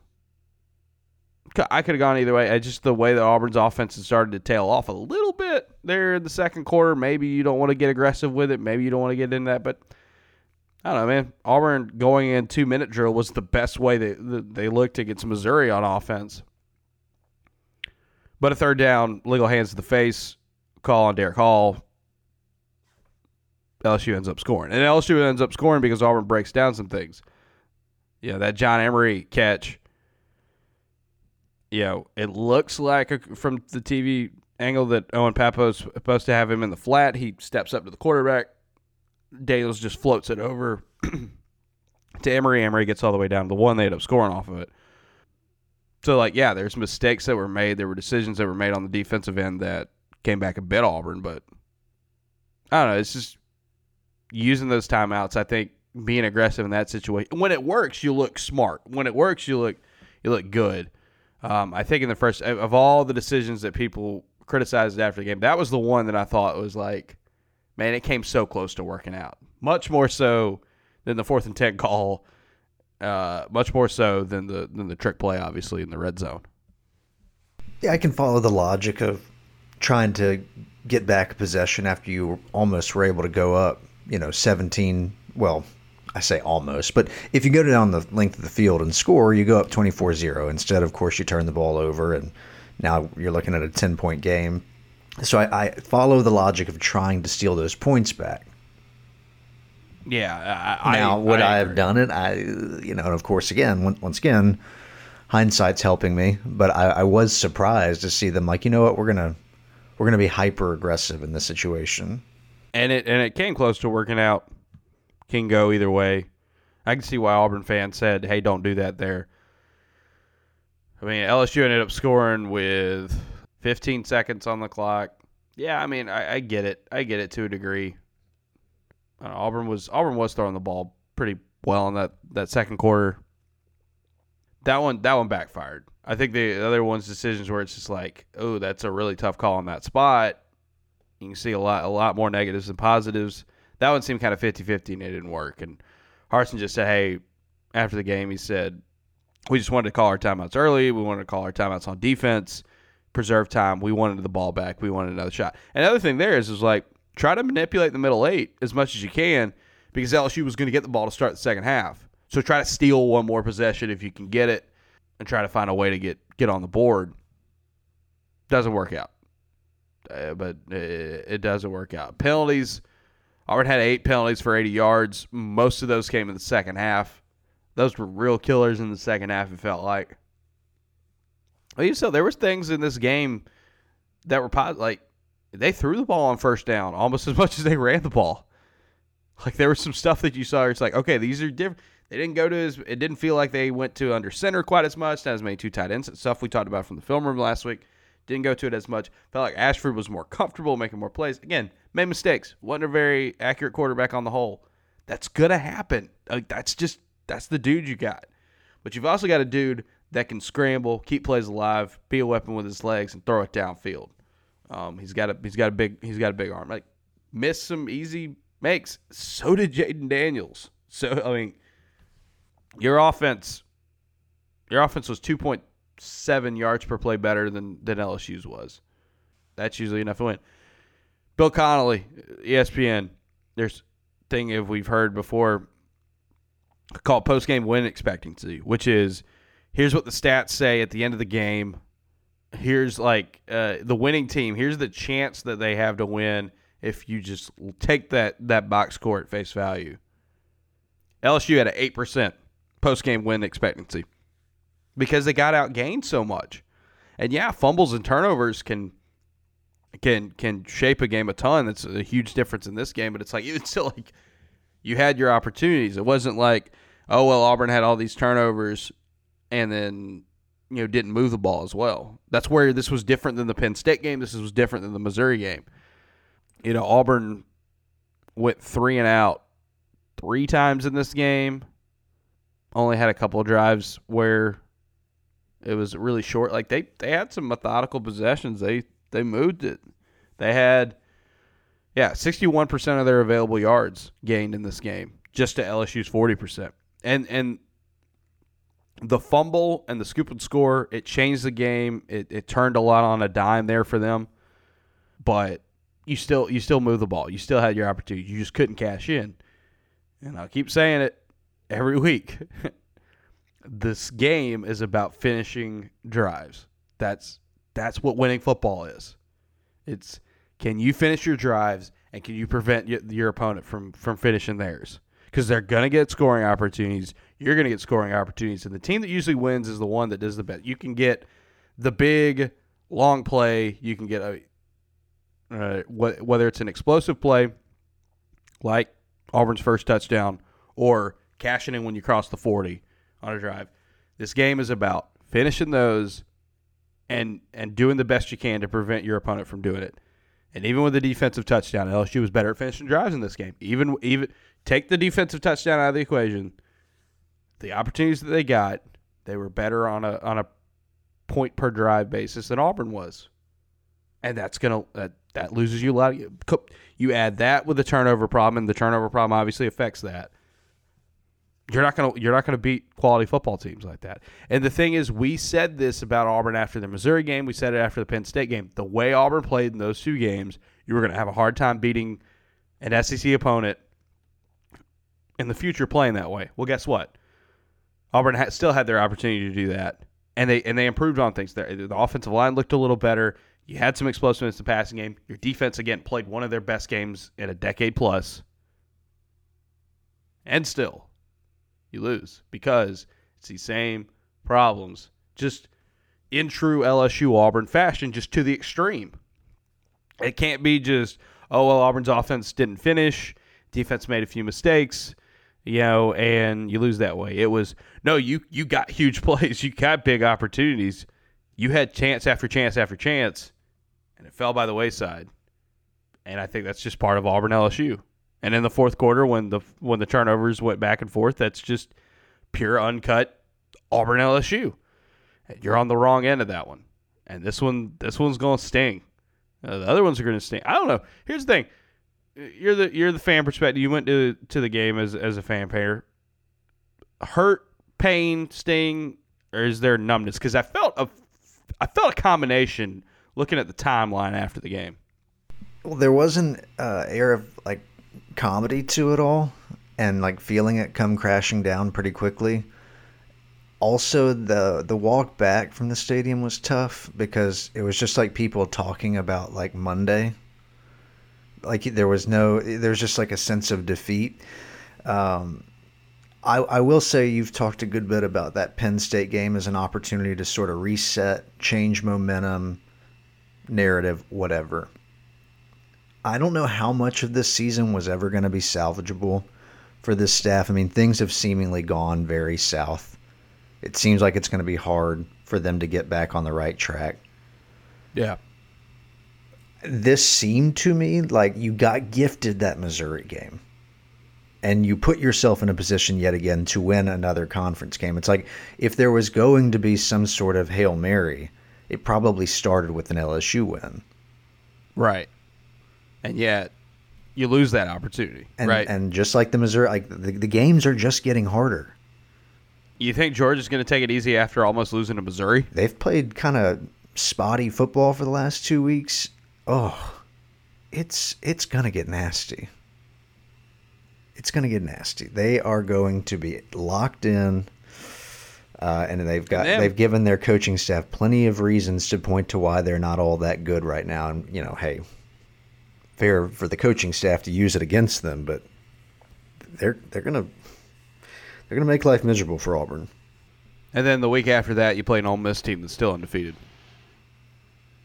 I could have gone either way. I just the way that Auburn's offense has started to tail off a little bit there in the second quarter. Maybe you don't want to get aggressive with it. Maybe you don't want to get into that, but... I don't know, man. Auburn going in two-minute drill was the best way they they looked against Missouri on offense. But a third down, legal hands to the face, call on Derek Hall. L S U ends up scoring. And L S U ends up scoring because Auburn breaks down some things. You know, that John Emery catch, you know, it looks like a, from the T V angle that Owen Pappoe's supposed to have him in the flat. He steps up to the quarterback. Daniels just floats it over to Emery. Emery gets all the way down to the one. They end up scoring off of it. So, like, yeah, there's mistakes that were made. There were decisions that were made on the defensive end that came back and bit Auburn. But, I don't know. It's just using those timeouts, I think, being aggressive in that situation. When it works, you look smart. When it works, you look you look good. Um, I think in the first, of all the decisions that people criticized after the game, that was the one that I thought was like, man, it came so close to working out. Much more so than the fourth and ten call. Uh, much more so than the than the trick play, obviously, in the red zone. Yeah, I can follow the logic of trying to get back possession after you almost were able to go up, you know, seventeen. Well, I say almost. But if you go down the length of the field and score, you go up twenty-four zero. Instead, of course, you turn the ball over, and now you're looking at a ten-point game. So I, I follow the logic of trying to steal those points back. Yeah. I, now, would I, I have done it? I, you know, and of course, again, once again, hindsight's helping me. But I, I was surprised to see them like, you know what, we're gonna we're gonna be hyper aggressive in this situation. And it and it came close to working out. Can go either way. I can see why Auburn fans said, "Hey, don't do that." There. I mean, L S U ended up scoring with fifteen seconds on the clock. Yeah, I mean, I, I get it. I get it to a degree. Uh, Auburn was Auburn was throwing the ball pretty well in that, that second quarter. That one that one backfired. I think the other one's decisions where it's just like, oh, that's a really tough call on that spot. You can see a lot a lot more negatives than positives. That one seemed kind of fifty-fifty, and it didn't work. And Harsin just said, hey, after the game, he said, we just wanted to call our timeouts early. We wanted to call our timeouts on defense, preserve time. We wanted the ball back. We wanted another shot. And the other thing there is, is like, try to manipulate the middle eight as much as you can, because L S U was going to get the ball to start the second half. So try to steal one more possession if you can get it and try to find a way to get, get on the board. Doesn't work out. Uh, but it, it doesn't work out. Penalties. Auburn had eight penalties for eighty yards. Most of those came in the second half. Those were real killers in the second half, it felt like. Well, you saw there was things in this game that were positive. Like, they threw the ball on first down almost as much as they ran the ball. Like, there was some stuff that you saw. It's like, okay, these are different. They didn't go to as – it didn't feel like they went to under center quite as much. Not as many two tight ends. Stuff we talked about from the film room last week. Didn't go to it as much. Felt like Ashford was more comfortable, making more plays. Again, made mistakes. Wasn't a very accurate quarterback on the whole. That's going to happen. Like, that's just – that's the dude you got. But you've also got a dude that can scramble, keep plays alive, be a weapon with his legs, and throw it downfield. Um, he's got a he's got a big he's got a big arm. Like, missed some easy makes. So did Jaden Daniels. So, I mean, your offense your offense was two point seven yards per play better than, than L S U's was. That's usually enough to win. Bill Connolly, E S P N, there's thing if we've heard before called post-game win expectancy, which is here's what the stats say at the end of the game. Here's like uh, the winning team. Here's the chance that they have to win if you just take that, that box score at face value. L S U had an eight percent post-game win expectancy because they got outgained so much. And, yeah, fumbles and turnovers can can can shape a game a ton. That's a huge difference in this game, but it's like it's still like you had your opportunities. It wasn't like, oh, well, Auburn had all these turnovers and then – you know, didn't move the ball as well. That's where this was different than the Penn State game. This was different than the Missouri game. You know, Auburn went three and out three times in this game. Only had a couple of drives where it was really short. Like, they, they had some methodical possessions. They they moved it. They had, yeah, sixty-one percent of their available yards gained in this game, just to L S U's forty percent. And, and, the fumble and the scoop and score, it changed the game. It, it turned a lot on a dime there for them. But you still you still move the ball. You still had your opportunity. You just couldn't cash in. And I'll keep saying it every week. This game is about finishing drives. That's that's what winning football is. It's can you finish your drives and can you prevent your, your opponent from, from finishing theirs? Because they're going to get scoring opportunities. You're going to get scoring opportunities. And the team that usually wins is the one that does the best. You can get the big, long play. You can get, a, uh, wh- whether it's an explosive play, like Auburn's first touchdown, or cashing in when you cross the forty on a drive. This game is about finishing those and, and doing the best you can to prevent your opponent from doing it. And even with the defensive touchdown, L S U was better at finishing drives in this game. Even even take the defensive touchdown out of the equation, the opportunities that they got, they were better on a on a point per drive basis than Auburn was, and that's gonna that, that loses you a lot. You add that with the turnover problem, and the turnover problem obviously affects that. You're not gonna you're not gonna beat quality football teams like that. And the thing is, we said this about Auburn after the Missouri game. We said it after the Penn State game. The way Auburn played in those two games, you were gonna have a hard time beating an S E C opponent in the future playing that way. Well, guess what? Auburn ha- still had their opportunity to do that, and they and they improved on things there. The offensive line looked a little better. You had some explosiveness in the passing game. Your defense again played one of their best games in a decade plus, and still. You lose because it's the same problems, just in true L S U Auburn fashion, just to the extreme. It can't be just, oh, well, Auburn's offense didn't finish, defense made a few mistakes, you know, and you lose that way. It was, no, you you got huge plays, you got big opportunities, you had chance after chance after chance, and it fell by the wayside. And I think that's just part of Auburn L S U. And in the fourth quarter, when the when the turnovers went back and forth, that's just pure, uncut Auburn L S U. you're on the wrong end of that one. And this one, this one's going to sting. Uh, the other ones are going to sting. I don't know. Here's the thing. You're the you're the fan perspective. You went to to the game as as a fan payer. Hurt, pain, sting, or is there numbness? Because I felt a I felt a combination looking at the timeline after the game. Well, there was an uh, air of like comedy to it all, and like feeling it come crashing down pretty quickly. Also, the the walk back from the stadium was tough because it was just like people talking about like Monday. Like there was no, there's just like a sense of defeat. Um, I, I will say you've talked a good bit about that Penn State game as an opportunity to sort of reset, change momentum, narrative, whatever. I don't know how much of this season was ever going to be salvageable for this staff. I mean, things have seemingly gone very south. It seems like it's going to be hard for them to get back on the right track. Yeah. This seemed to me like you got gifted that Missouri game and you put yourself in a position yet again to win another conference game. It's like if there was going to be some sort of Hail Mary, it probably started with an L S U win. Right. And yet you lose that opportunity. And, right. And just like the Missouri, like the, the games are just getting harder. You think Georgia's going to take it easy after almost losing to Missouri? They've played kind of spotty football for the last two weeks. Oh, it's it's going to get nasty. It's going to get nasty. They are going to be locked in, uh, and they've got and they've given their coaching staff plenty of reasons to point to why they're not all that good right now. And you know, hey, fair for the coaching staff to use it against them, but they're they're going to they're going to make life miserable for Auburn. And then the week after that, you play an Ole Miss team that's still undefeated.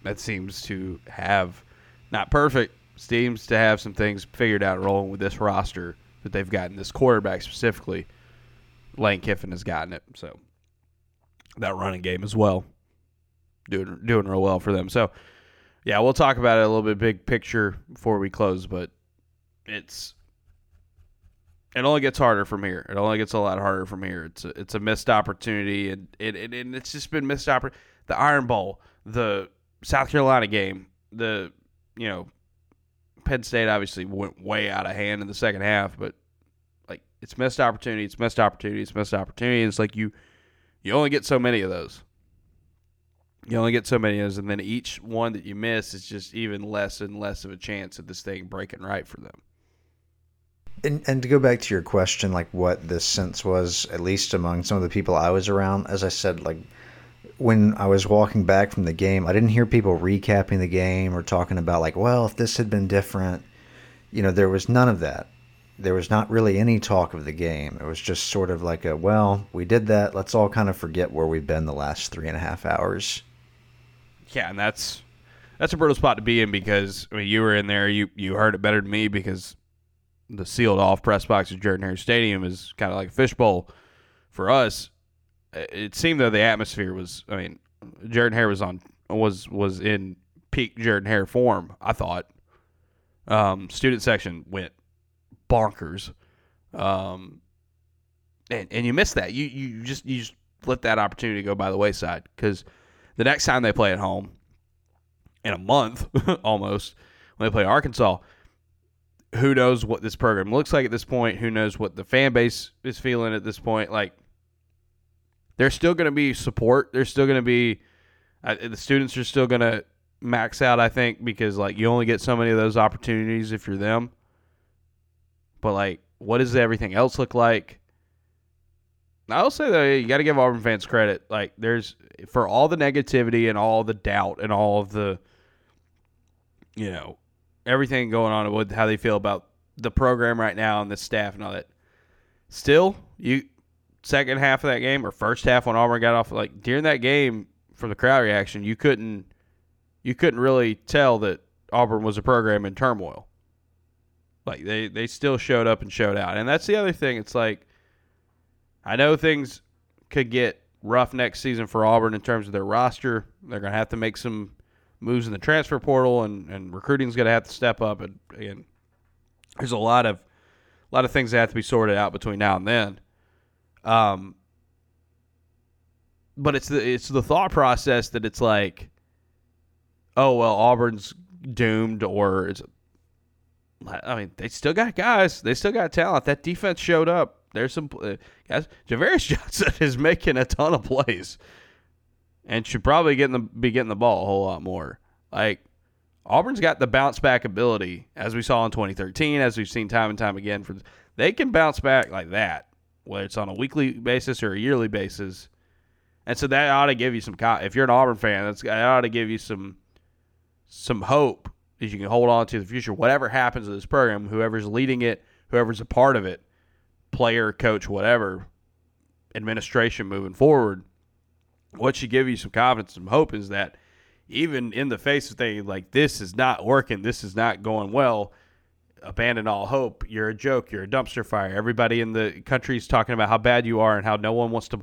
That seems to have, not perfect, seems to have some things figured out rolling with this roster that they've gotten. This quarterback specifically, Lane Kiffin has gotten it. So that running game as well, doing doing real well for them. So, yeah, we'll talk about it a little bit big picture before we close, but it's it only gets harder from here. It only gets a lot harder from here. It's a, it's a missed opportunity, and it, it and it's just been missed opportunity. The Iron Bowl, the South Carolina game, the, you know, Penn State obviously went way out of hand in the second half, but, like, it's missed opportunity, it's missed opportunity, it's missed opportunity. It's like you you only get so many of those. You only get so many of those, and then each one that you miss is just even less and less of a chance of this thing breaking right for them. And, and to go back to your question, like, what this sense was, at least among some of the people I was around, as I said, like, when I was walking back from the game, I didn't hear people recapping the game or talking about like, well, if this had been different, you know, there was none of that. There was not really any talk of the game. It was just sort of like a, well, we did that. Let's all kind of forget where we've been the last three and a half hours. Yeah. And that's, that's a brutal spot to be in because I mean, you were in there, you, you heard it better than me because the sealed off press box at Jordan-Hare Stadium is kind of like a fishbowl for us. It seemed though the atmosphere was. I mean, Jordan-Hare was on was was in peak Jordan-Hare form. I thought. Um, student section went bonkers, um, and and you missed that. You you just you just let that opportunity go by the wayside because the next time they play at home, in a month almost, when they play Arkansas, who knows what this program looks like at this point? Who knows what the fan base is feeling at this point? Like. There's still going to be support. There's still going to be uh, – the students are still going to max out, I think, because, like, you only get so many of those opportunities if you're them. But, like, what does everything else look like? I'll say, though, you got to give Auburn fans credit. Like, there's – for all the negativity and all the doubt and all of the, you know, everything going on with how they feel about the program right now and the staff and all that, still, you – second half of that game or first half when Auburn got off, like during that game from the crowd reaction, you couldn't you couldn't really tell that Auburn was a program in turmoil. Like they, they still showed up and showed out. And that's the other thing. It's like I know things could get rough next season for Auburn in terms of their roster. They're gonna have to make some moves in the transfer portal and, and recruiting's gonna have to step up and, and there's a lot of a lot of things that have to be sorted out between now and then. Um, but it's the it's the thought process that it's like, oh, well, Auburn's doomed, or it's, I mean, they still got guys. They still got talent. That defense showed up. There's some uh, guys. Javarius Johnson is making a ton of plays and should probably get in the, be getting the ball a whole lot more. Like, Auburn's got the bounce-back ability, as we saw in twenty thirteen, as we've seen time and time again. For, they can bounce back like that, whether it's on a weekly basis or a yearly basis. And so that ought to give you some – if you're an Auburn fan, that's, that ought to give you some some hope that you can hold on to the future. Whatever happens to this program, whoever's leading it, whoever's a part of it, player, coach, whatever, administration moving forward, what should give you some confidence and hope is that even in the face of things like this is not working, this is not going well, abandon all hope. You're a joke. You're a dumpster fire. Everybody in the country is talking about how bad you are and how no one wants to.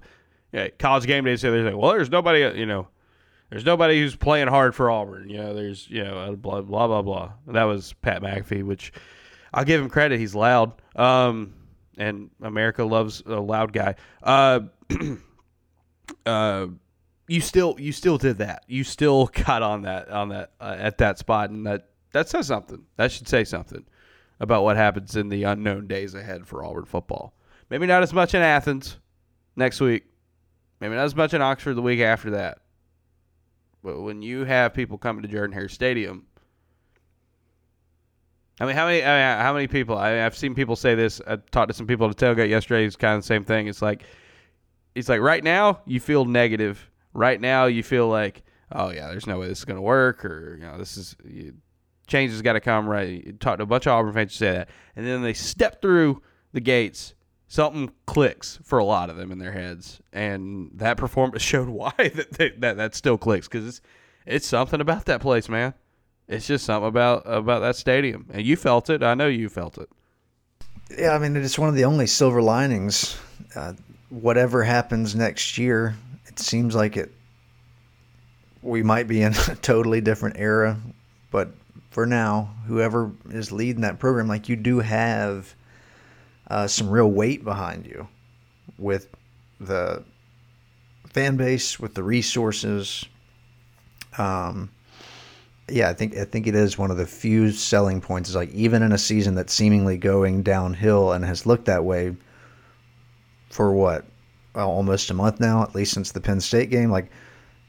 You know, College Game Day, so they're like, well, there's nobody, you know, there's nobody who's playing hard for Auburn. You know, there's, you know, blah, blah, blah, blah. That was Pat McAfee, which I'll give him credit. He's loud. Um, and America loves a loud guy. Uh, uh, You still, you still did that. You still got on that, on that, uh, at that spot, and that, that says something. That should say something about what happens in the unknown days ahead for Auburn football. Maybe not as much in Athens next week. Maybe not as much in Oxford the week after that. But when you have people coming to Jordan-Hare Stadium, I mean, how many, I mean, how many people? I mean, I've seen people say this. I talked to some people at the tailgate yesterday. It's kind of the same thing. It's like, it's like right now you feel negative. Right now, you feel like, oh, yeah, there's no way this is going to work, or, you know, this is, you, change has got to come, right? You talk to a bunch of Auburn fans who say that. And then they step through the gates. Something clicks for a lot of them in their heads. And that performance showed why that they, that, that still clicks, because it's, it's something about that place, man. It's just something about, about that stadium. And you felt it. I know you felt it. Yeah, I mean, it's one of the only silver linings. Uh, whatever happens next year, seems like it we might be in a totally different era, but for now, whoever is leading that program, like, you do have uh, some real weight behind you with the fan base, with the resources. Um, yeah, I think I think it is one of the few selling points, is like, even in a season that's seemingly going downhill and has looked that way for what? Almost a month now, at least since the Penn State game, like,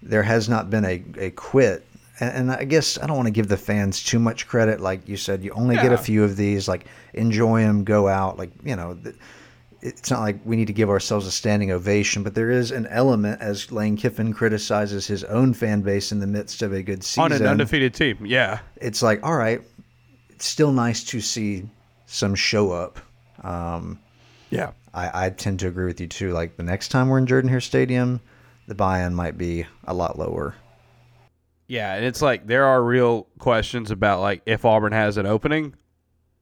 there has not been a, a quit. And, and I guess I don't want to give the fans too much credit. Like you said, you only yeah. get a few of these. Like, enjoy them, go out. Like, you know, it's not like we need to give ourselves a standing ovation, but there is an element, as Lane Kiffin criticizes his own fan base in the midst of a good season. On an undefeated team, yeah. It's like, all right, it's still nice to see some show up. Um, yeah. I, I tend to agree with you, too. Like, the next time we're in Jordan-Hare Stadium, the buy-in might be a lot lower. Yeah, and it's like, there are real questions about, like, if Auburn has an opening,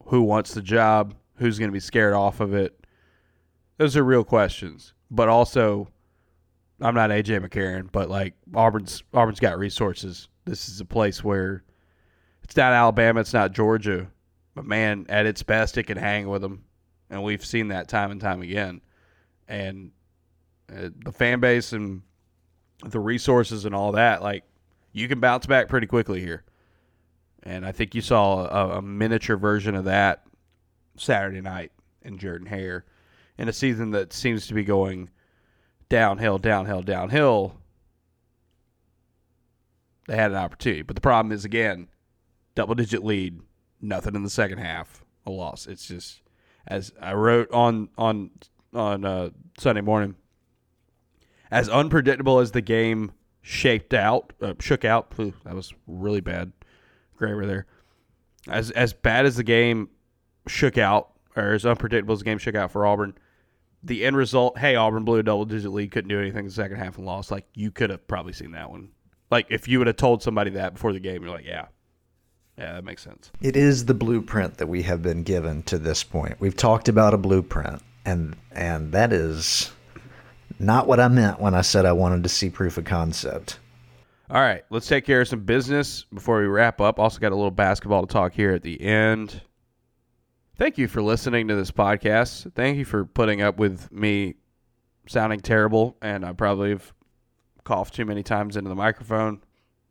who wants the job, who's going to be scared off of it. Those are real questions. But also, I'm not A J McCarron, but, like, Auburn's Auburn's got resources. This is a place where it's not Alabama, it's not Georgia. But, man, at its best, it can hang with them. And we've seen that time and time again. And uh, the fan base and the resources and all that, like, you can bounce back pretty quickly here. And I think you saw a, a miniature version of that Saturday night in Jordan-Hare in a season that seems to be going downhill, downhill, downhill. They had an opportunity. But the problem is, again, double-digit lead, nothing in the second half, a loss. It's just... As I wrote on on on uh, Sunday morning, as unpredictable as the game shaped out, uh, shook out. Ooh, that was really bad grammar there. As as bad as the game shook out, or as unpredictable as the game shook out for Auburn, the end result. Hey, Auburn blew a double digit lead, couldn't do anything in the second half and lost. Like, you could have probably seen that one. Like, if you would have told somebody that before the game, you're like, yeah. Yeah, that makes sense. It is the blueprint that we have been given to this point. We've talked about a blueprint, and and that is not what I meant when I said I wanted to see proof of concept. All right, let's take care of some business before we wrap up. Also got a little basketball to talk here at the end. Thank you for listening to this podcast. Thank you for putting up with me sounding terrible, and I probably have cough too many times into the microphone.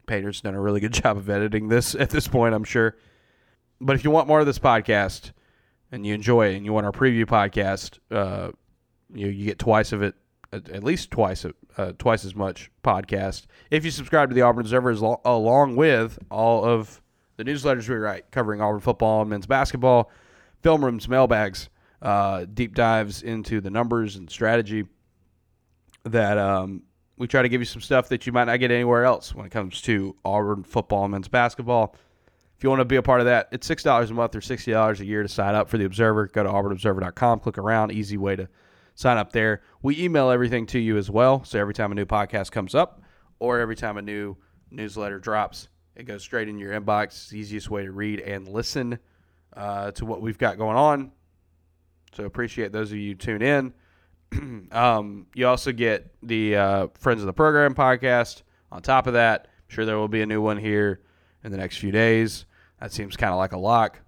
Painter's done a really good job of editing this at this point, I'm sure. But if you want more of this podcast and you enjoy it and you want our preview podcast, uh, you you get twice of it, at, at least twice uh, twice as much podcast. If you subscribe to the Auburn Observer, as lo- along with all of the newsletters we write covering Auburn football and men's basketball, film rooms, mailbags, uh, deep dives into the numbers and strategy that um, we try to give you some stuff that you might not get anywhere else when it comes to Auburn football and men's basketball. If you want to be a part of that, it's six dollars a month or sixty dollars a year to sign up for the Observer. Go to auburn observer dot com, click around, easy way to sign up there. We email everything to you as well, so every time a new podcast comes up or every time a new newsletter drops, it goes straight in your inbox. It's the easiest way to read and listen uh, to what we've got going on. So appreciate those of you who tune in. um, you also get the uh, Friends of the Program podcast on top of that. I'm sure there will be a new one here in the next few days. That seems kind of like a lock.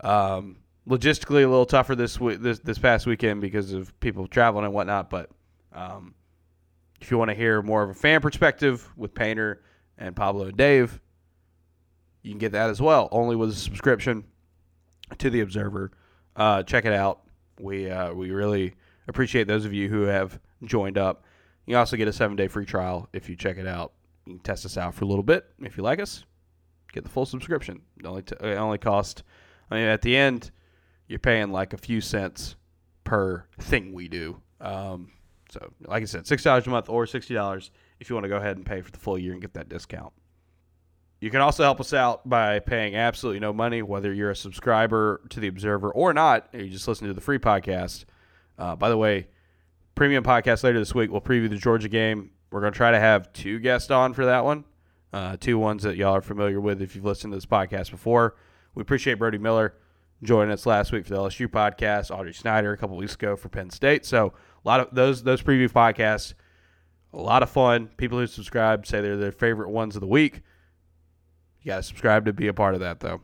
Um, logistically, a little tougher this, w- this this past weekend because of people traveling and whatnot. But um, if you want to hear more of a fan perspective with Painter and Pablo and Dave, you can get that as well, only with a subscription to the Observer. Uh, check it out. We uh, we really appreciate those of you who have joined up. You also get a seven-day free trial if you check it out. You can test us out for a little bit if you like us. Get the full subscription. It only, t- it only cost, I mean, at the end, you're paying like a few cents per thing we do. Um, so, like I said, six dollars a month or sixty dollars if you want to go ahead and pay for the full year and get that discount. You can also help us out by paying absolutely no money, whether you're a subscriber to the Observer or not, or you just listen to the free podcast. Uh, by the way, premium podcast later this week, we'll preview the Georgia game. We're going to try to have two guests on for that one. Uh, two ones that y'all are familiar with if you've listened to this podcast before. We appreciate Brody Miller joining us last week for the L S U podcast, Audrey Snyder a couple weeks ago for Penn State. So a lot of those those preview podcasts, a lot of fun. People who subscribe say they're their favorite ones of the week. You got to subscribe to be a part of that, though.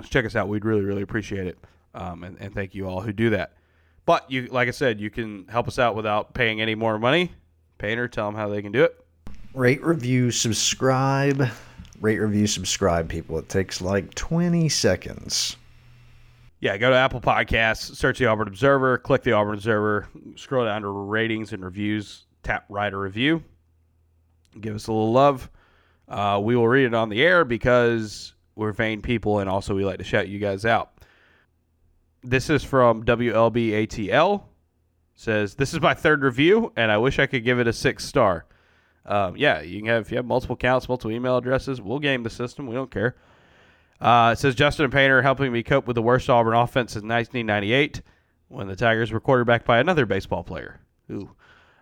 So check us out. We'd really, really appreciate it, um, and, and thank you all who do that. But, you, like I said, you can help us out without paying any more money. Painter, tell them how they can do it. Rate, review, subscribe. Rate, review, subscribe, people. It takes like twenty seconds. Yeah, go to Apple Podcasts, search the Auburn Observer, click the Auburn Observer, scroll down to ratings and reviews, tap write a review. Give us a little love. Uh, we will read it on the air because we're vain people and also we like to shout you guys out. This is from W L B A T L. Says, this is my third review and I wish I could give it a six star. Um, yeah, you can have, if you have multiple accounts, multiple email addresses, we'll game the system. We don't care. Uh, it says, Justin and Painter helping me cope with the worst Auburn offense since nineteen ninety-eight when the Tigers were quarterbacked by another baseball player. Ooh.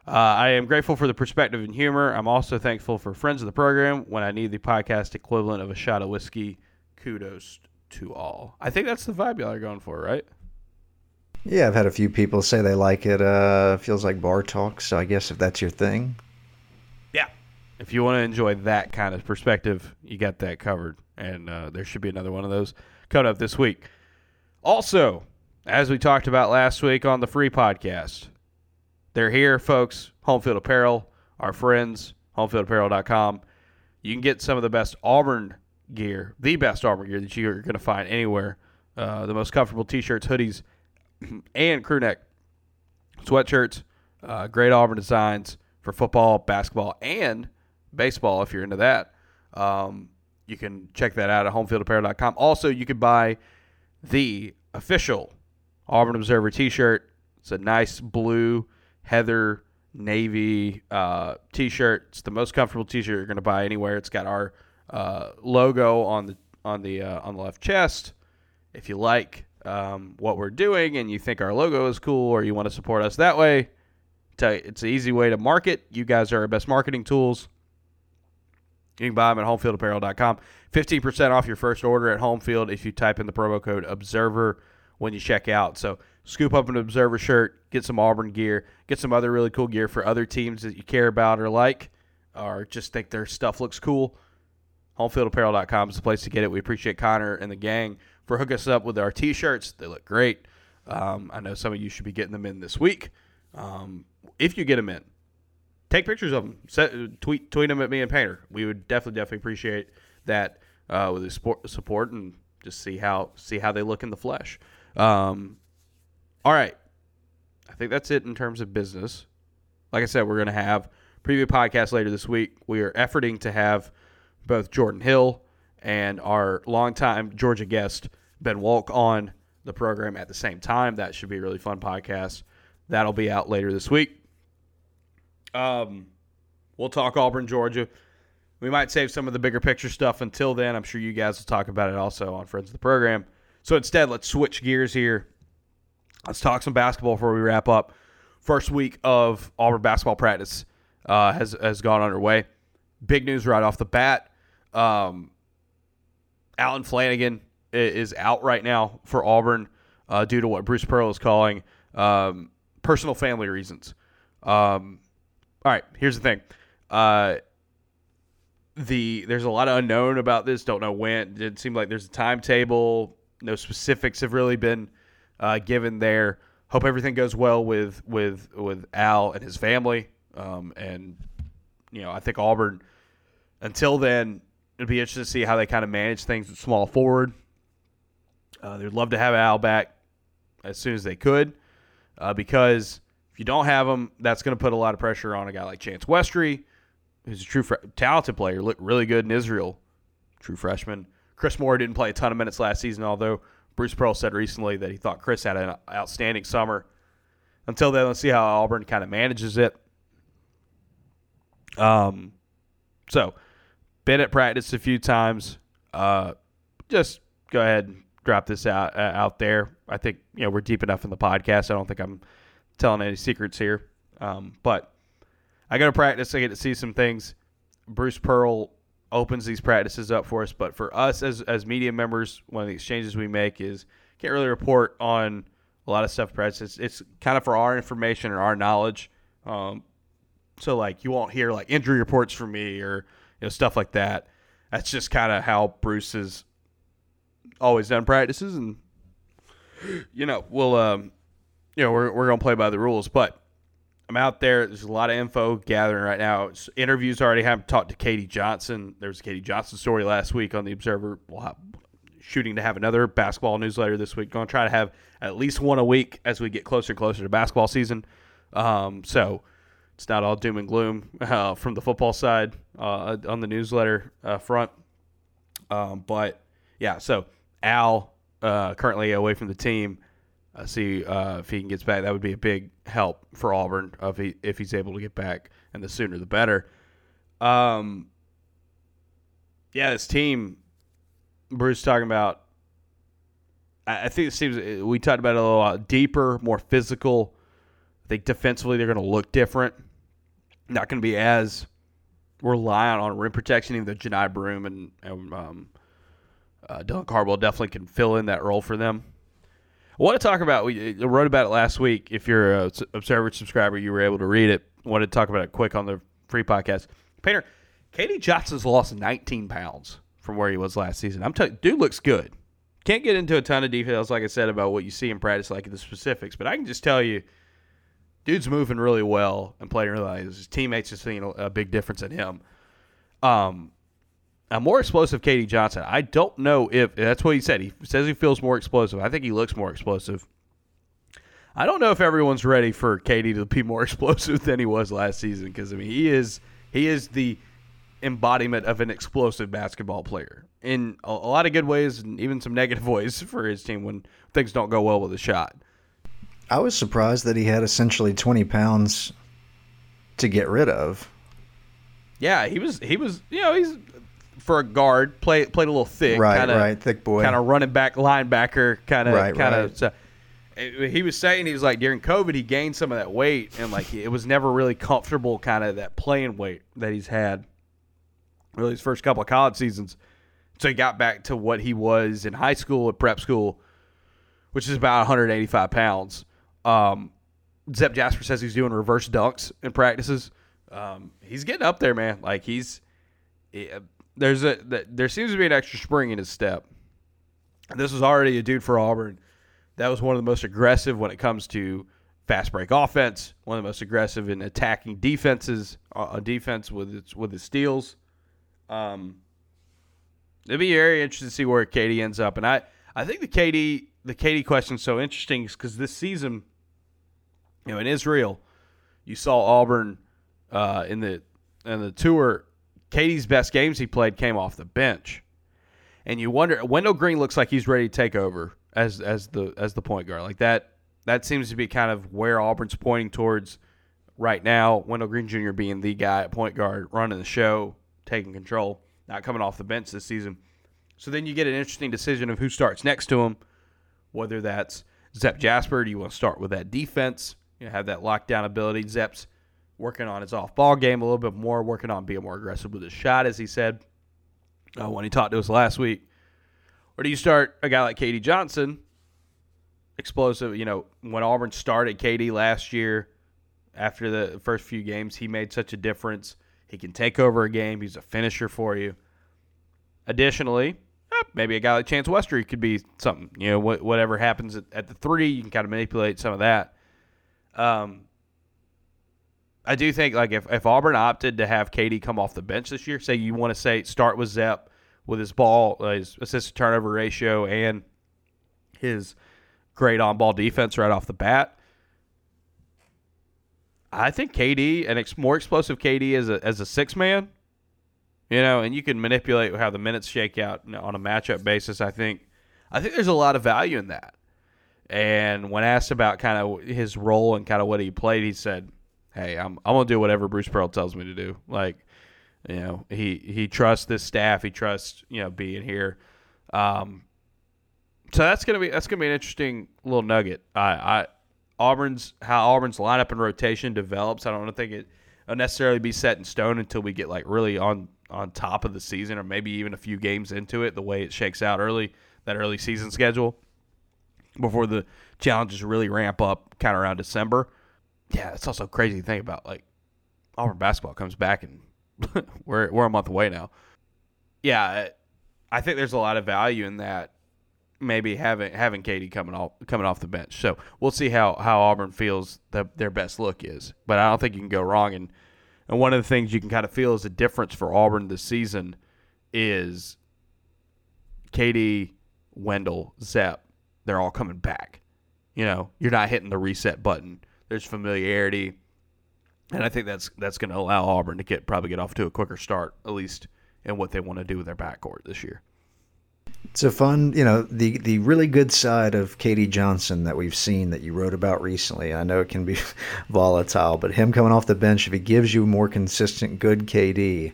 Uh, I am grateful for the perspective and humor. I'm also thankful for friends of the program when I need the podcast equivalent of a shot of whiskey. Kudos to all. I think that's the vibe y'all are going for, right? Yeah, I've had a few people say they like it. Uh, feels like bar talk, so I guess if that's your thing. If you want to enjoy that kind of perspective, you got that covered. And uh, there should be another one of those coming up this week. Also, as we talked about last week on the free podcast, they're here, folks. Homefield Apparel, our friends, homefield apparel dot com. You can get some of the best Auburn gear, the best Auburn gear that you're going to find anywhere. Uh, the most comfortable T-shirts, hoodies, and crew neck sweatshirts. Uh, great Auburn designs for football, basketball, and baseball, if you're into that. Um, you can check that out at homefield apparel dot com. Also, you can buy the official Auburn Observer t-shirt. It's a nice blue heather navy uh, t-shirt. It's the most comfortable t-shirt you're going to buy anywhere. It's got our uh, logo on the on the uh, on the left chest. If you like um, what we're doing and you think our logo is cool or you want to support us that way, it's an easy way to market. You guys are our best marketing tools. You can buy them at homefield apparel dot com. fifteen percent off your first order at Homefield if you type in the promo code OBSERVER when you check out. So scoop up an Observer shirt, get some Auburn gear, get some other really cool gear for other teams that you care about or like, or just think their stuff looks cool. homefield apparel dot com is the place to get it. We appreciate Connor and the gang for hooking us up with our T-shirts. They look great. Um, I know some of you should be getting them in this week. Um, if you get them in, take pictures of them. Set, tweet tweet them at me and Painter. We would definitely definitely appreciate that uh, with his support, support and just see how see how they look in the flesh. Um, all right, I think that's it in terms of business. Like I said, we're going to have a preview podcast later this week. We are efforting to have both Jordan Hill and our longtime Georgia guest Ben Walk on the program at the same time. That should be a really fun podcast. That'll be out later this week. Um, we'll talk Auburn, Georgia. We might save some of the bigger picture stuff until then. I'm sure you guys will talk about it also on Friends of the Program. So instead, let's switch gears here. Let's talk some basketball before we wrap up. First week of Auburn basketball practice uh, has has gone underway. Big news right off the bat. Um, Allen Flanigan is out right now for Auburn uh, due to what Bruce Pearl is calling um, personal family reasons. Um, all right, here's the thing. Uh, the there's a lot of unknown about this. Don't know when. It seemed like there's a timetable. No specifics have really been uh, given there. Hope everything goes well with with, with Al and his family. Um, and, you know, I think Auburn, until then, it'll be interesting to see how they kind of manage things with small forward. Uh, they'd love to have Al back as soon as they could uh, because if you don't have him, that's going to put a lot of pressure on a guy like Chance Westry, who's a true fr- talented player, looked really good in Israel, true freshman. Chris Moore didn't play a ton of minutes last season, although Bruce Pearl said recently that he thought Chris had an outstanding summer. Until then, let's see how Auburn kind of manages it. Um, so, been at practice a few times. Uh, just go ahead and drop this out uh, out there. I think you know we're deep enough in the podcast. I don't think I'm telling any secrets here. Um, but I go to practice. I get to see some things. Bruce Pearl opens these practices up for us, but for us as as media members, one of the exchanges we make is can't really report on a lot of stuff. Practice it's, it's kind of for our information and our knowledge. Um, so like you won't hear like injury reports from me or you know stuff like that. That's just kind of how Bruce has always done practices, and you know we'll um, you know we're we're gonna play by the rules, but. I'm out there. There's a lot of info gathering right now. It's interviews already happened. Talked to K D Johnson. There was a K D Johnson story last week on the Observer. We'll have, shooting to have another basketball newsletter this week. Going to try to have at least one a week as we get closer and closer to basketball season. Um, so it's not all doom and gloom uh, from the football side uh, on the newsletter uh, front. Um, but yeah, so Al uh, currently away from the team. Uh, see uh, if he can get back. That would be a big help for Auburn if he if he's able to get back, and the sooner the better. Um, yeah, this team, Bruce talking about. I, I think it seems we talked about it a little while, deeper, more physical. I think defensively they're going to look different. Not going to be as reliant on rim protection. Even though Janai Broome and, and um, uh, Dylan Cardwell definitely can fill in that role for them. I want to talk about, we wrote about it last week. If you're an Observer subscriber, you were able to read it. I wanted to talk about it quick on the free podcast. Painter, K D Johnson's lost nineteen pounds from where he was last season. I'm telling you, dude looks good. Can't get into a ton of details, like I said, about what you see in practice, like in the specifics, but I can just tell you, dude's moving really well and playing really well. His teammates have seen a big difference in him. Um, A more explosive K D Johnson. I don't know if that's what he said. He says he feels more explosive. I think he looks more explosive. I don't know if everyone's ready for K D to be more explosive than he was last season because I mean he is he is the embodiment of an explosive basketball player in a, a lot of good ways and even some negative ways for his team when things don't go well with a shot. I was surprised that he had essentially twenty pounds to get rid of. Yeah, he was he was you know he's. For a guard, play, played a little thick, right, kinda, right, thick boy, kind of running back linebacker, kind of, right, kind of. Right. So, he was saying he was like during COVID he gained some of that weight and like it was never really comfortable, kind of that playing weight that he's had, really his first couple of college seasons. So he got back to what he was in high school at prep school, which is about one hundred eighty-five pounds. Um, Zepp Jasper says he's doing reverse dunks in practices. Um, he's getting up there, man. Like he's. He, There's a there seems to be an extra spring in his step. This was already a dude for Auburn that was one of the most aggressive when it comes to fast break offense, one of the most aggressive in attacking defenses, uh, defense with its with its steals. Um, it'd be very interesting to see where K D ends up, and I, I think the K D the K D question is so interesting because this season, you know, in Israel, you saw Auburn uh, in the in the tour. K D's best games he played came off the bench, and you wonder. Wendell Green looks like he's ready to take over as as the as the point guard. Like that. That seems to be kind of where Auburn's pointing towards right now. Wendell Green Junior being the guy at point guard, running the show, taking control, not coming off the bench this season. So then you get an interesting decision of who starts next to him, whether that's Zepp Jasper. Do you want to start with that defense? You know, have that lockdown ability. Zepp's working on his off-ball game a little bit more, working on being more aggressive with his shot, as he said uh, when he talked to us last week. Or do you start a guy like K D Johnson? Explosive, you know, when Auburn started K D last year, after the first few games, he made such a difference. He can take over a game. He's a finisher for you. Additionally, maybe a guy like Chance Westry could be something. You know, whatever happens at the three, you can kind of manipulate some of that. Um, I do think, like, if, if Auburn opted to have K D come off the bench this year, say you want to say start with Zepp with his ball, uh, his assist-to-turnover ratio, and his great on-ball defense right off the bat. I think K D, an ex- more explosive K D as a as a six-man, you know, and you can manipulate how the minutes shake out on a matchup basis, I think. I think there's a lot of value in that. And when asked about kind of his role and kind of what he played, he said, hey, I'm I'm going to do whatever Bruce Pearl tells me to do. Like, you know, he, he trusts this staff. He trusts, you know, being here. Um So that's gonna be that's gonna be an interesting little nugget. I, I Auburn's how Auburn's lineup and rotation develops. I don't think it will necessarily be set in stone until we get like really on, on top of the season, or maybe even a few games into it. The way it shakes out early, that early season schedule, before the challenges really ramp up, kind of around December. Yeah, it's also crazy to think about. Like Auburn basketball comes back, and we're we're a month away now. Yeah, I think there's a lot of value in that. Maybe having having K D coming off coming off the bench, so we'll see how, how Auburn feels that their best look is. But I don't think you can go wrong, and and one of the things you can kind of feel is the difference for Auburn this season is K D, Wendell, Zepp. They're all coming back. You know, you're not hitting the reset button. There's familiarity, and I think that's that's going to allow Auburn to get probably get off to a quicker start, at least in what they want to do with their backcourt this year. It's a fun, you know, the, the really good side of K D Johnson that we've seen that you wrote about recently. I know it can be volatile, but him coming off the bench, if he gives you more consistent, good K D,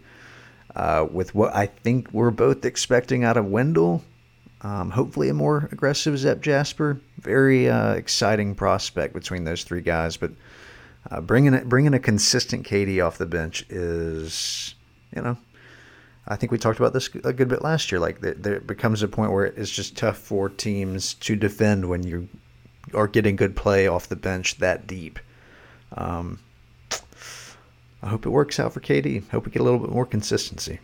uh, with what I think we're both expecting out of Wendell, um, hopefully a more aggressive Zepp Jasper, very uh, exciting prospect between those three guys. But uh, bringing it, bringing a consistent K D off the bench is, you know, I think we talked about this a good bit last year. Like, there becomes a point where it's just tough for teams to defend when you are getting good play off the bench that deep. Um, I hope it works out for K D. Hope we get a little bit more consistency.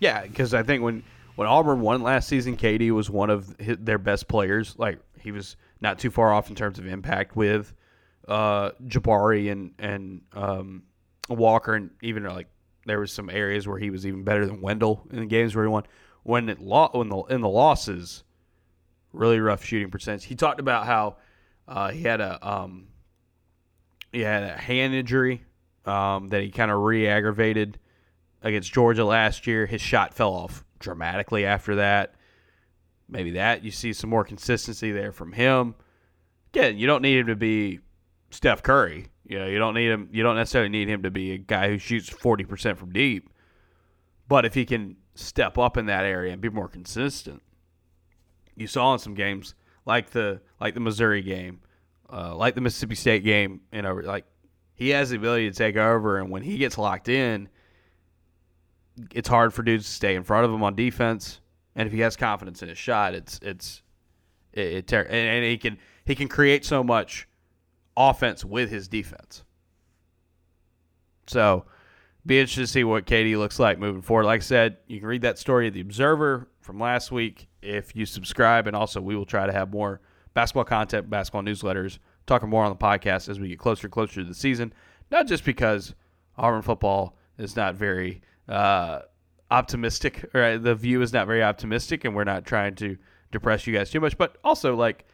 Yeah, because I think when, when Auburn won last season, K D was one of his, their best players. Like, he was not too far off in terms of impact with uh, Jabari and, and um, Walker, and even like, there was some areas where he was even better than Wendell in the games where he won. When it lo- when the, in the losses, really rough shooting percentage. He talked about how uh, he had a um, he had a hand injury um, that he kind of re-aggravated against Georgia last year. His shot fell off dramatically after that. Maybe that you see some more consistency there from him. Again, you don't need him to be Steph Curry. You know, you don't need him. You don't necessarily need him to be a guy who shoots forty percent from deep, but if he can step up in that area and be more consistent, you saw in some games like the like the Missouri game, uh, like the Mississippi State game, you know, like he has the ability to take over, and when he gets locked in, it's hard for dudes to stay in front of him on defense, and if he has confidence in his shot, it's it's it, it ter- and, and he can he can create so much offense with his defense. So, be interested to see what K D looks like moving forward. Like I said, you can read that story at the Observer from last week if you subscribe, and also we will try to have more basketball content, basketball newsletters talking more on the podcast as we get closer and closer to the season, not just because Auburn football is not very uh, optimistic, or the view is not very optimistic, and we're not trying to depress you guys too much, but also, like,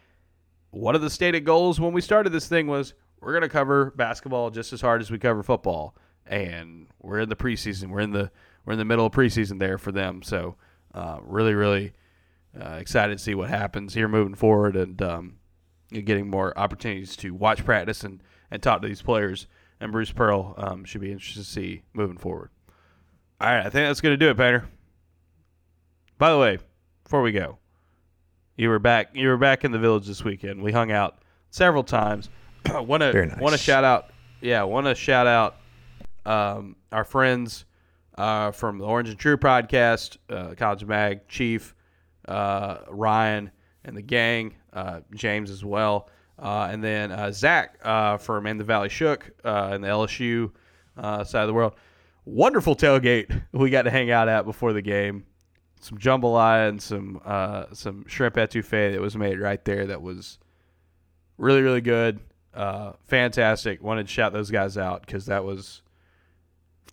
one of the stated goals when we started this thing was we're going to cover basketball just as hard as we cover football, and we're in the preseason. We're in the we're in the middle of preseason there for them, so uh, really, really uh, excited to see what happens here moving forward, and um, getting more opportunities to watch practice and, and talk to these players. And Bruce Pearl um, should be interested to see moving forward. All right, I think that's going to do it, Painter. By the way, before we go, you were back. You were back in the village this weekend. We hung out several times. want to nice. want to shout out, yeah, want to shout out um, our friends uh, from the Orange and True podcast, uh, College Mag, Chief, uh, Ryan, and the gang, uh, James as well, uh, and then uh, Zach uh, from In the Valley Shook uh, and the L S U uh, side of the world. Wonderful tailgate we got to hang out at before the game. Some jambalaya and some uh, some shrimp etouffee that was made right there. That was really, really good. Uh, fantastic. Wanted to shout those guys out because that was,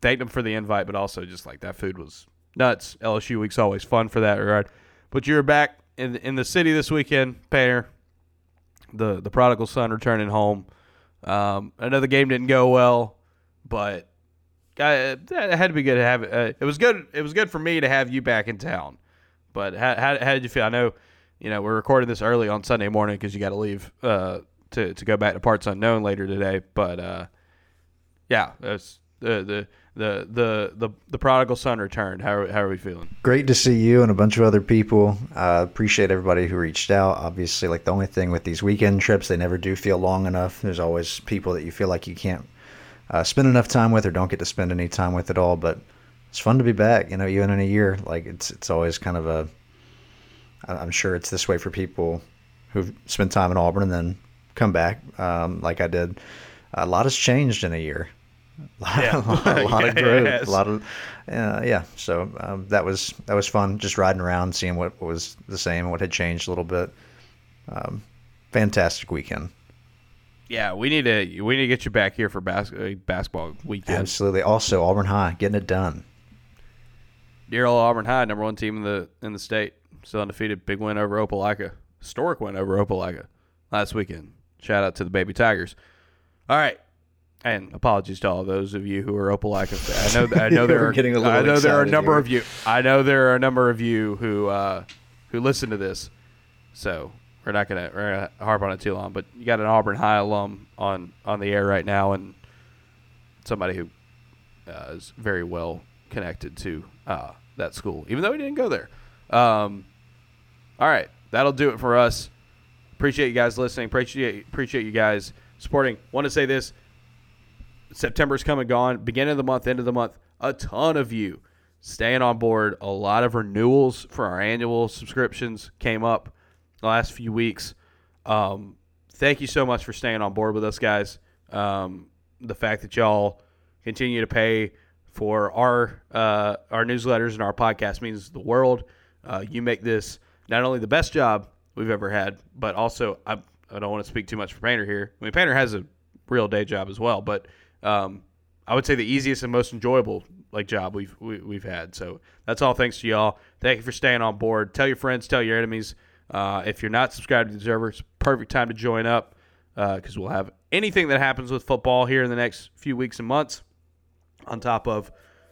thank them for the invite, but also just like that food was nuts. L S U week's always fun for that regard. But you're back in in the city this weekend, Painter. The the prodigal son returning home. Um, another game didn't go well, but I, it had to be good to have it. Uh, it was good. It was good for me to have you back in town. But how how, how did you feel? I know, you know, we're recording this early on Sunday morning because you got to leave. Uh, To, to go back to Parts Unknown later today, but uh, yeah, that's the, the the the the the prodigal son returned. How how are we feeling? Great to see you and a bunch of other people. Uh, appreciate everybody who reached out. Obviously, like the only thing with these weekend trips, they never do feel long enough. There's always people that you feel like you can't uh, spend enough time with, or don't get to spend any time with at all. But it's fun to be back. You know, even in a year, like it's it's always kind of a. I'm sure it's this way for people who've spent time in Auburn and then come back um, like I did. A lot has changed in a year. A lot, yeah. a lot yeah, of growth. Yes. A lot of uh, yeah. So um, that was that was fun. Just riding around, seeing what was the same and what had changed a little bit. Um, fantastic weekend. Yeah, we need to we need to get you back here for bas- basketball weekend. Absolutely. Also, Auburn High getting it done. Dear old Auburn High, number one team in the in the state, still undefeated. Big win over Opelika. Historic win over Opelika last weekend. Shout out to the Baby Tigers. All right, and apologies to all those of you who are Opelika fans. I know, I know there are. Getting a little I know there are a number here. of you. I know there are a number of you who uh, who listen to this. So we're not gonna, we're gonna harp on it too long. But you got an Auburn High alum on on the air right now, and somebody who uh, is very well connected to uh, that school, even though he didn't go there. Um, all right, that'll do it for us. Appreciate you guys listening. Appreciate appreciate you guys supporting. Want to say this. September's come and gone. Beginning of the month, end of the month, a ton of you staying on board. A lot of renewals for our annual subscriptions came up the last few weeks. Um, thank you so much for staying on board with us, guys. Um, the fact that y'all continue to pay for our, uh, our newsletters and our podcast means the world. Uh, you make this not only the best job we've ever had, but also I, I don't want to speak too much for Painter here. I mean, Painter has a real day job as well, but um, I would say the easiest and most enjoyable like job we've we, we've had. So that's all thanks to y'all. Thank you for staying on board. Tell your friends, tell your enemies. Uh, if you're not subscribed to the Observer, it's a perfect time to join up because uh, we'll have anything that happens with football here in the next few weeks and months, on top of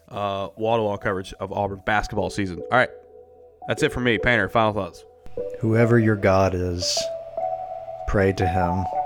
uh, wall-to-wall coverage of Auburn basketball season. All right, that's it for me. Painter, final thoughts. Whoever your God is, pray to him.